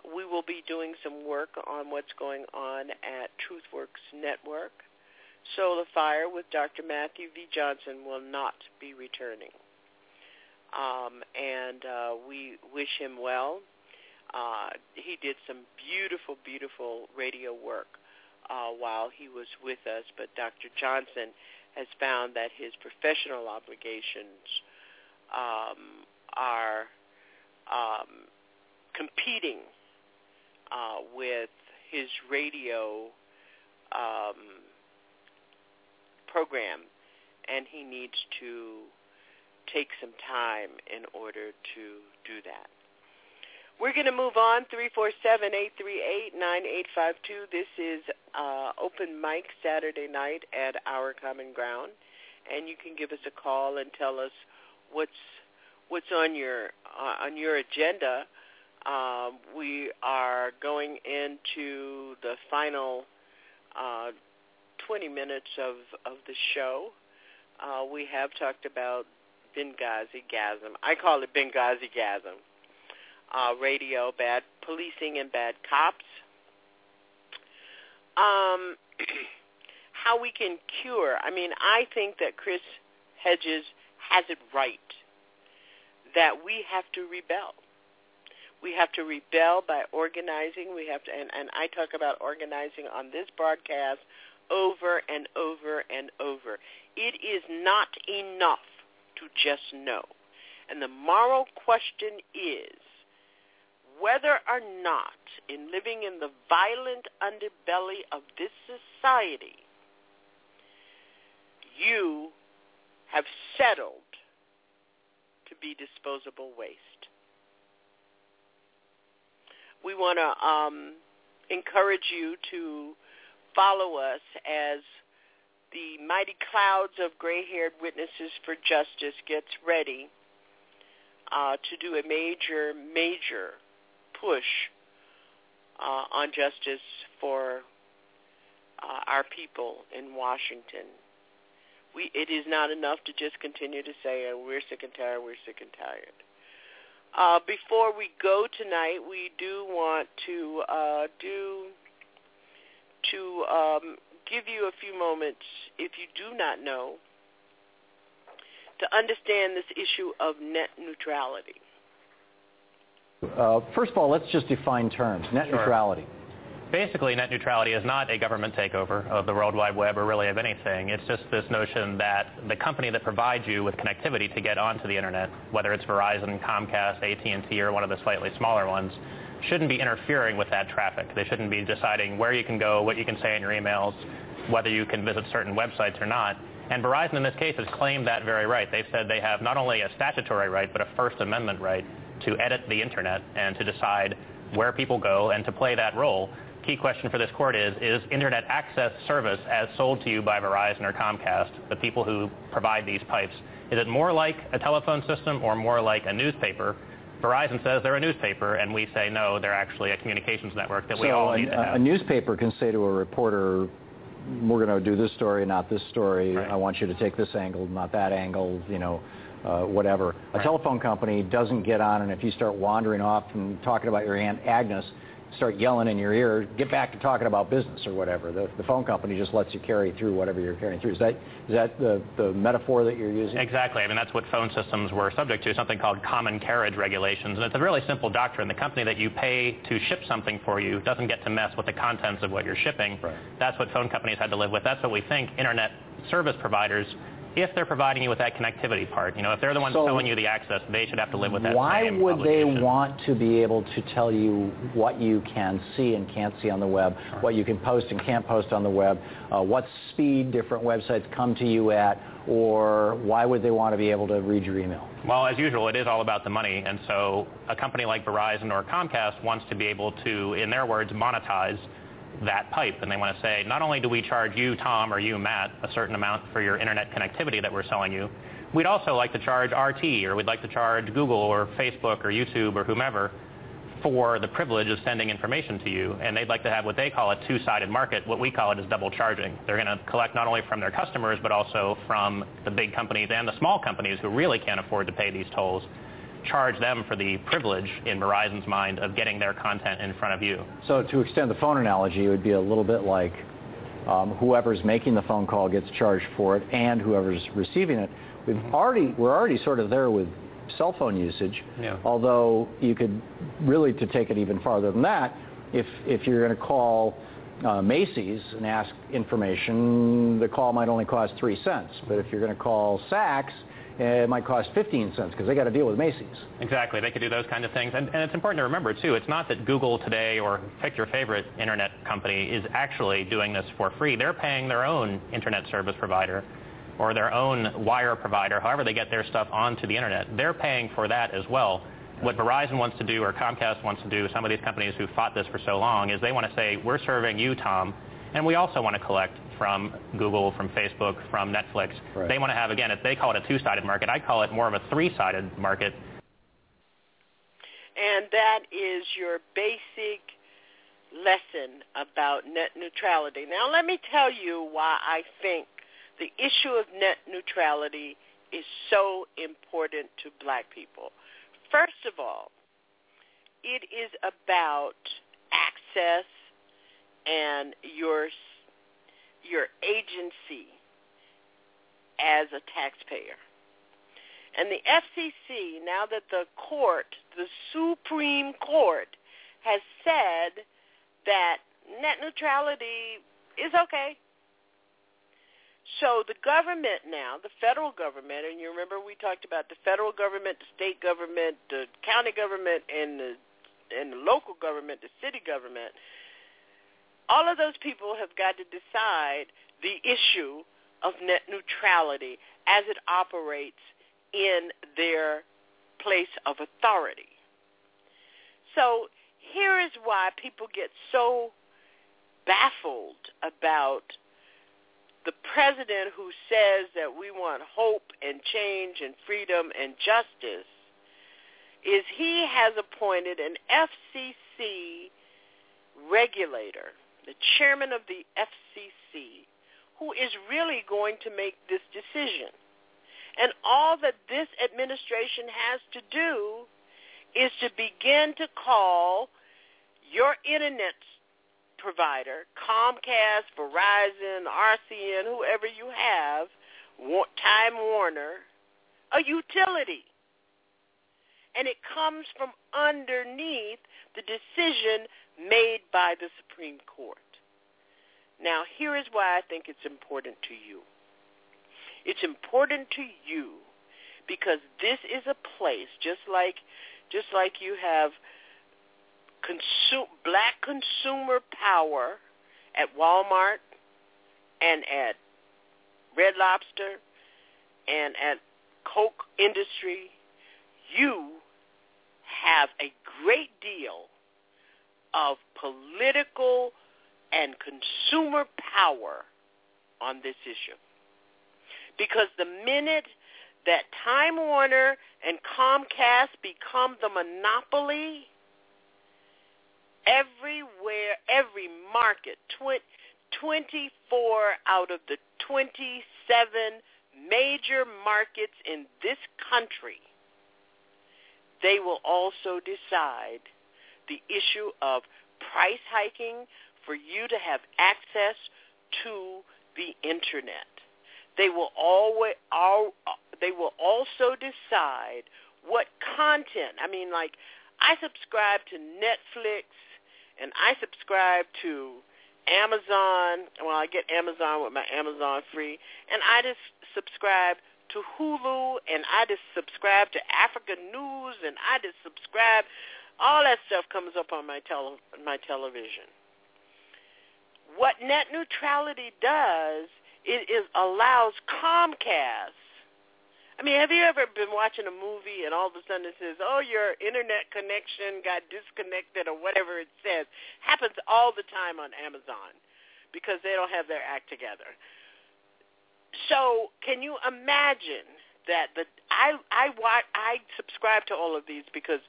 We will be doing some work on what's going on at TruthWorks Network. Solar Fire with Doctor Matthew V. Johnson will not be returning. Um, and uh, we wish him well. Uh, he did some beautiful, beautiful radio work uh, while he was with us, but Doctor Johnson has found that his professional obligations um, are um, competing Uh, with his radio um, program, and he needs to take some time in order to do that. We're going to move on. Three four seven, eight three eight, nine eight five two. This is uh, Open Mic Saturday night at Our Common Ground, and you can give us a call and tell us what's what's on your uh, on your agenda. Uh, we are going into the final uh, twenty minutes of, of the show. Uh, we have talked about Benghazi-gasm. I call it Benghazi-gasm. Uh, radio, bad policing and bad cops. Um, how we can cure. I mean, I think that Chris Hedges has it right, that we have to rebel. We have to rebel by organizing. We have to, and, and I talk about organizing on this broadcast over and over and over. It is not enough to just know. And the moral question is whether or not, in living in the violent underbelly of this society, you have settled to be disposable waste. We want to um, encourage you to follow us as the mighty clouds of gray-haired witnesses for justice gets ready uh, to do a major, major push uh, on justice for uh, our people in Washington. We, it is not enough to just continue to say, oh, we're sick and tired, we're sick and tired. Uh, before we go tonight, we do want to uh, do to um, give you a few moments, if you do not know, to understand this issue of net neutrality. Uh, first of all, let's just define terms. Net sure. neutrality. Basically, net neutrality is not a government takeover of the World Wide Web or really of anything. It's just this notion that the company that provides you with connectivity to get onto the Internet, whether it's Verizon, Comcast, A T and T, or one of the slightly smaller ones, shouldn't be interfering with that traffic. They shouldn't be deciding where you can go, what you can say in your emails, whether you can visit certain websites or not. And Verizon, in this case, has claimed that very right. They've said they have not only a statutory right, but a First Amendment right to edit the internet and to decide where people go and to play that role. Key question for this court is, is internet access service as sold to you by Verizon or Comcast, the people who provide these pipes, is it more like a telephone system or more like a newspaper? Verizon says they're a newspaper, and we say, no, they're actually a communications network that we so all need a, to have. A newspaper can say to a reporter, we're going to do this story, not this story. Right. I want you to take this angle, not that angle, you know, uh, whatever. Right. A telephone company doesn't get on, and if you start wandering off and talking about your Aunt Agnes, start yelling in your ear, get back to talking about business or whatever. The, the phone company just lets you carry through whatever you're carrying through. Is that, is that the, the metaphor that you're using? Exactly. I mean, that's what phone systems were subject to, something called common carriage regulations. And it's a really simple doctrine. The company that you pay to ship something for you doesn't get to mess with the contents of what you're shipping. Right. That's what phone companies had to live with. That's what we think internet service providers, if they're providing you with that connectivity part, you know, if they're the ones so selling you the access, they should have to live with that. Why would obligation. They want to be able to tell you what you can see and can't see on the web, sure. what you can post and can't post on the web, uh, what speed different websites come to you at, or why would they want to be able to read your email? Well, as usual, it is all about the money, and so a company like Verizon or Comcast wants to be able to, in their words, monetize that pipe, and they want to say, not only do we charge you, Tom, or you, Matt, a certain amount for your internet connectivity that we're selling you, we'd also like to charge R T, or we'd like to charge Google or Facebook or YouTube or whomever for the privilege of sending information to you, and they'd like to have what they call a two-sided market. What we call it is double charging. They're going to collect not only from their customers, but also from the big companies and the small companies who really can't afford to pay these tolls, charge them for the privilege, in Verizon's mind, of getting their content in front of you. So to extend the phone analogy, it would be a little bit like um, whoever's making the phone call gets charged for it, and whoever's receiving it. We've already, we're already sort of there with cell phone usage, yeah. although you could really, to take it even farther than that, if, if you're going to call uh, Macy's and ask information, the call might only cost three cents, but if you're going to call Saks, it might cost fifteen cents because they got to deal with Macy's. Exactly. They could do those kind of things. And, and it's important to remember, too, it's not that Google today or pick your favorite internet company is actually doing this for free. They're paying their own internet service provider or their own wire provider, however they get their stuff onto the internet. They're paying for that as well. What Verizon wants to do, or Comcast wants to do, some of these companies who fought this for so long, is they want to say, we're serving you, Tom, and we also want to collect from Google, from Facebook, from Netflix. Right. They want to have, again, if they call it a two-sided market, I call it more of a three-sided market. And that is your basic lesson about net neutrality. Now, let me tell you why I think the issue of net neutrality is so important to black people. First of all, it is about access and your your agency as a taxpayer. And the F C C, now that the court, the Supreme Court, has said that net neutrality is okay. So the government now, the federal government, and you remember we talked about the federal government, the state government, the county government, and the, and the local government, the city government, all of those people have got to decide the issue of net neutrality as it operates in their place of authority. So here is why people get so baffled about the president who says that we want hope and change and freedom and justice, is he has appointed an F C C regulator, the chairman of the F C C, who is really going to make this decision. And all that this administration has to do is to begin to call your internet provider, Comcast, Verizon, R C N, whoever you have, Time Warner, a utility. And it comes from underneath the decision made by the Supreme Court. Now, here is why I think it's important to you. It's important to you because this is a place, just like just like you have consu- black consumer power at Walmart and at Red Lobster and at Coke Industry, you have a great deal of political and consumer power on this issue. Because the minute that Time Warner and Comcast become the monopoly, everywhere, every market, tw- twenty-four out of the twenty-seven major markets in this country, they will also decide the issue of price hiking for you to have access to the Internet. They will always, all, they will also decide what content. I mean, like, I subscribe to Netflix, and I subscribe to Amazon. Well, I get Amazon with my Amazon free, and I just subscribe to Hulu, and I just subscribe to Africa News, and I just subscribe. All that stuff comes up on my tele, my television. What net neutrality does, it is allows Comcast. I mean, have you ever been watching a movie and all of a sudden it says, oh, your internet connection got disconnected or whatever it says? Happens all the time on Amazon because they don't have their act together. So can you imagine that the I I watch, I subscribe to all of these because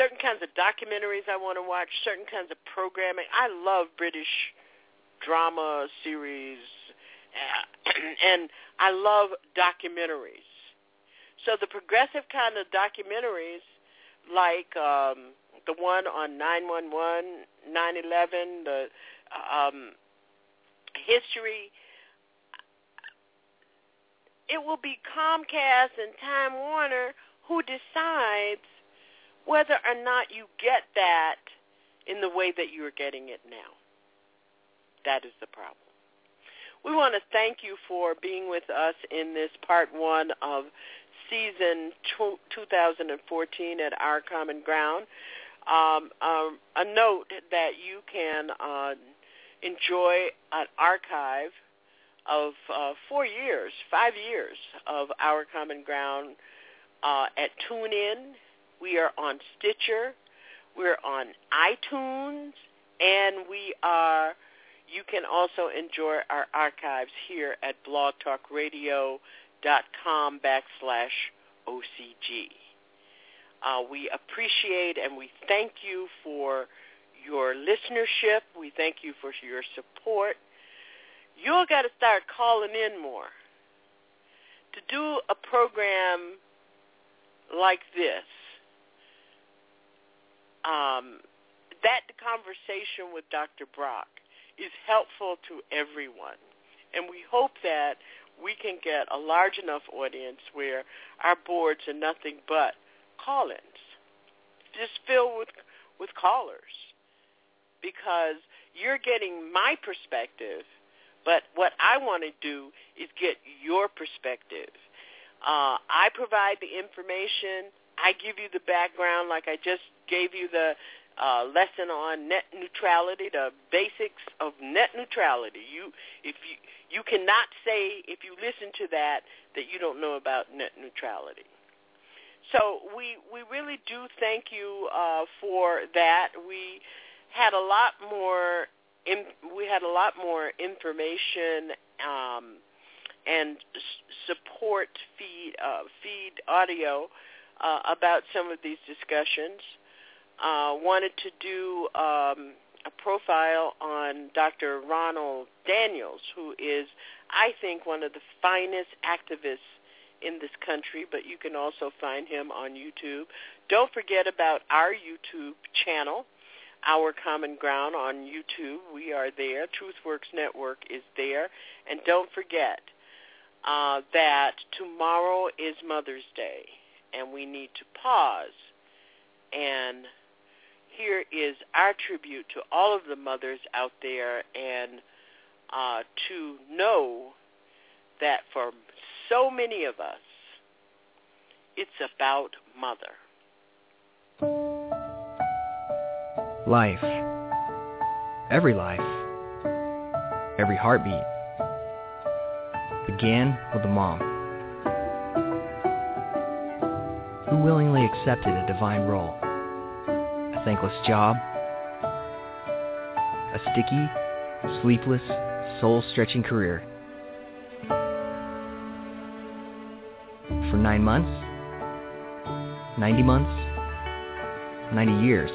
certain kinds of documentaries I want to watch, certain kinds of programming. I love British drama series, and I love documentaries. So the progressive kind of documentaries, like um, the one on nine one one, nine eleven, the um, history, it will be Comcast and Time Warner who decides whether or not you get that in the way that you are getting it now. That is the problem. We want to thank you for being with us in this part one of season twenty fourteen at Our Common Ground. Um, um, a note that you can uh, enjoy an archive of uh, four years, five years of Our Common Ground uh, at TuneIn. We are on Stitcher. We're on iTunes. And we are... You can also enjoy our archives here at blogtalkradio.com backslash OCG. Uh, we appreciate and we thank you for your listenership. We thank you for your support. You'll got to start calling in more. To do a program like this, um, that conversation with Doctor Brock, is helpful to everyone. And we hope that we can get a large enough audience where our boards are nothing but call-ins. Just filled with, with callers, because you're getting my perspective, but what I want to do is get your perspective. Uh, I provide the information. I give you the background, like I just gave you the Uh, lesson on net neutrality, the basics of net neutrality. You, if you, you cannot say if you listen to that that you don't know about net neutrality. So we we really do thank you uh, for that. We had a lot more in, we had a lot more information um, and s- support feed uh, feed audio uh, about some of these discussions. Uh, wanted to do um, a profile on Doctor Ronald Daniels, who is, I think, one of the finest activists in this country, but you can also find him on YouTube. Don't forget about our YouTube channel, Our Common Ground on YouTube. We are there. TruthWorks Network is there. And don't forget uh, that tomorrow is Mother's Day, and we need to pause. And here is our tribute to all of the mothers out there, and uh, to know that for so many of us, it's about mother. Life. Every life. Every heartbeat. Began with a mom. who willingly accepted a divine role. A thankless job, a sticky, sleepless, soul-stretching career. For nine months, ninety months, ninety years.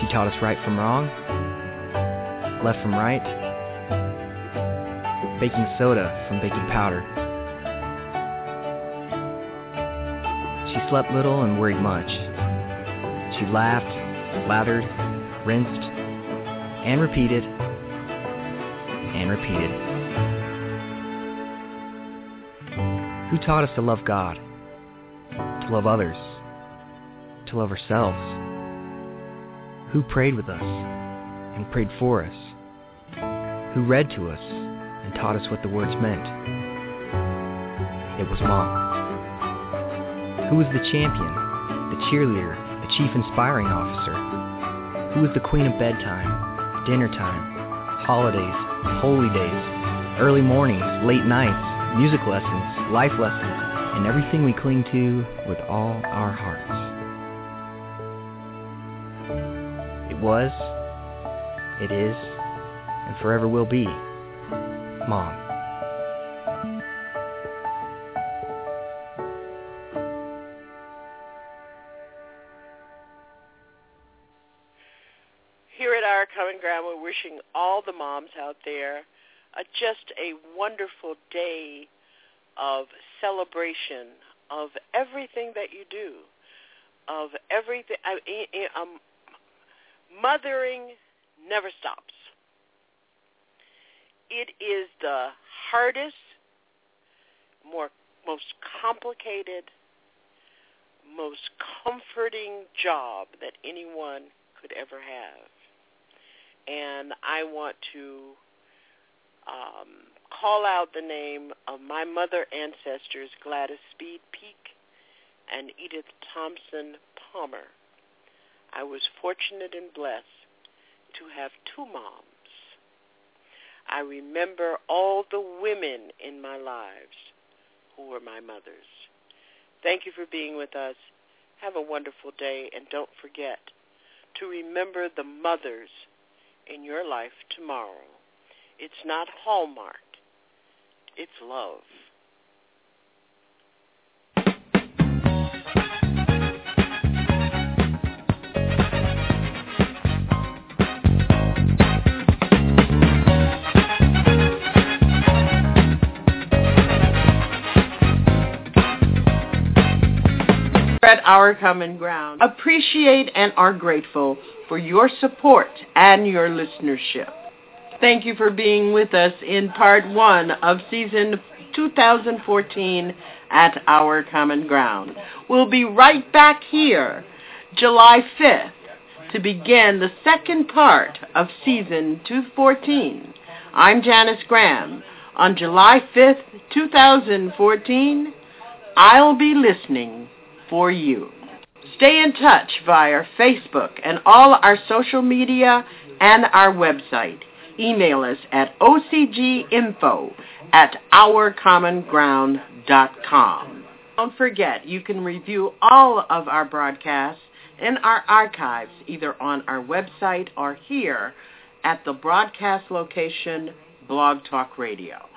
She taught us right from wrong, left from right, baking soda from baking powder. She slept little and worried much. She laughed, lathered, rinsed, and repeated, and repeated. Who taught us to love God, to love others, to love ourselves? Who prayed with us and prayed for us? Who read to us and taught us what the words meant? It was Mom. Who was the champion, the cheerleader, the chief inspiring officer? Who was the queen of bedtime, dinner time, holidays, holy days, early mornings, late nights, music lessons, life lessons, and everything we cling to with all our hearts? It was, it is, and forever will be Mom. Here at Our Common Ground, we're wishing all the moms out there Uh, just a wonderful day of celebration of everything that you do, of everything. I, I, um, mothering never stops. It is the hardest, more, most complicated, most comforting job that anyone could ever have. And I want to Um, call out the name of my mother ancestors, Gladys Speed Peak and Edith Thompson Palmer. I was fortunate and blessed to have two moms. I remember all the women in my lives who were my mothers. Thank you for being with us. Have a wonderful day, and don't forget to remember the mothers in your life tomorrow. It's not Hallmark. It's love. At Our Common Ground, appreciate and are grateful for your support and your listenership. Thank you for being with us in part one of season two thousand fourteen at Our Common Ground. We'll be right back here July fifth to begin the second part of season two fourteen. I'm Janice Graham. On July fifth, twenty fourteen, I'll be listening for you. Stay in touch via Facebook and all our social media and our website. Email us at O C G info at our common ground dot com. Don't forget, you can review all of our broadcasts in our archives, either on our website or here at the broadcast location, Blog Talk Radio.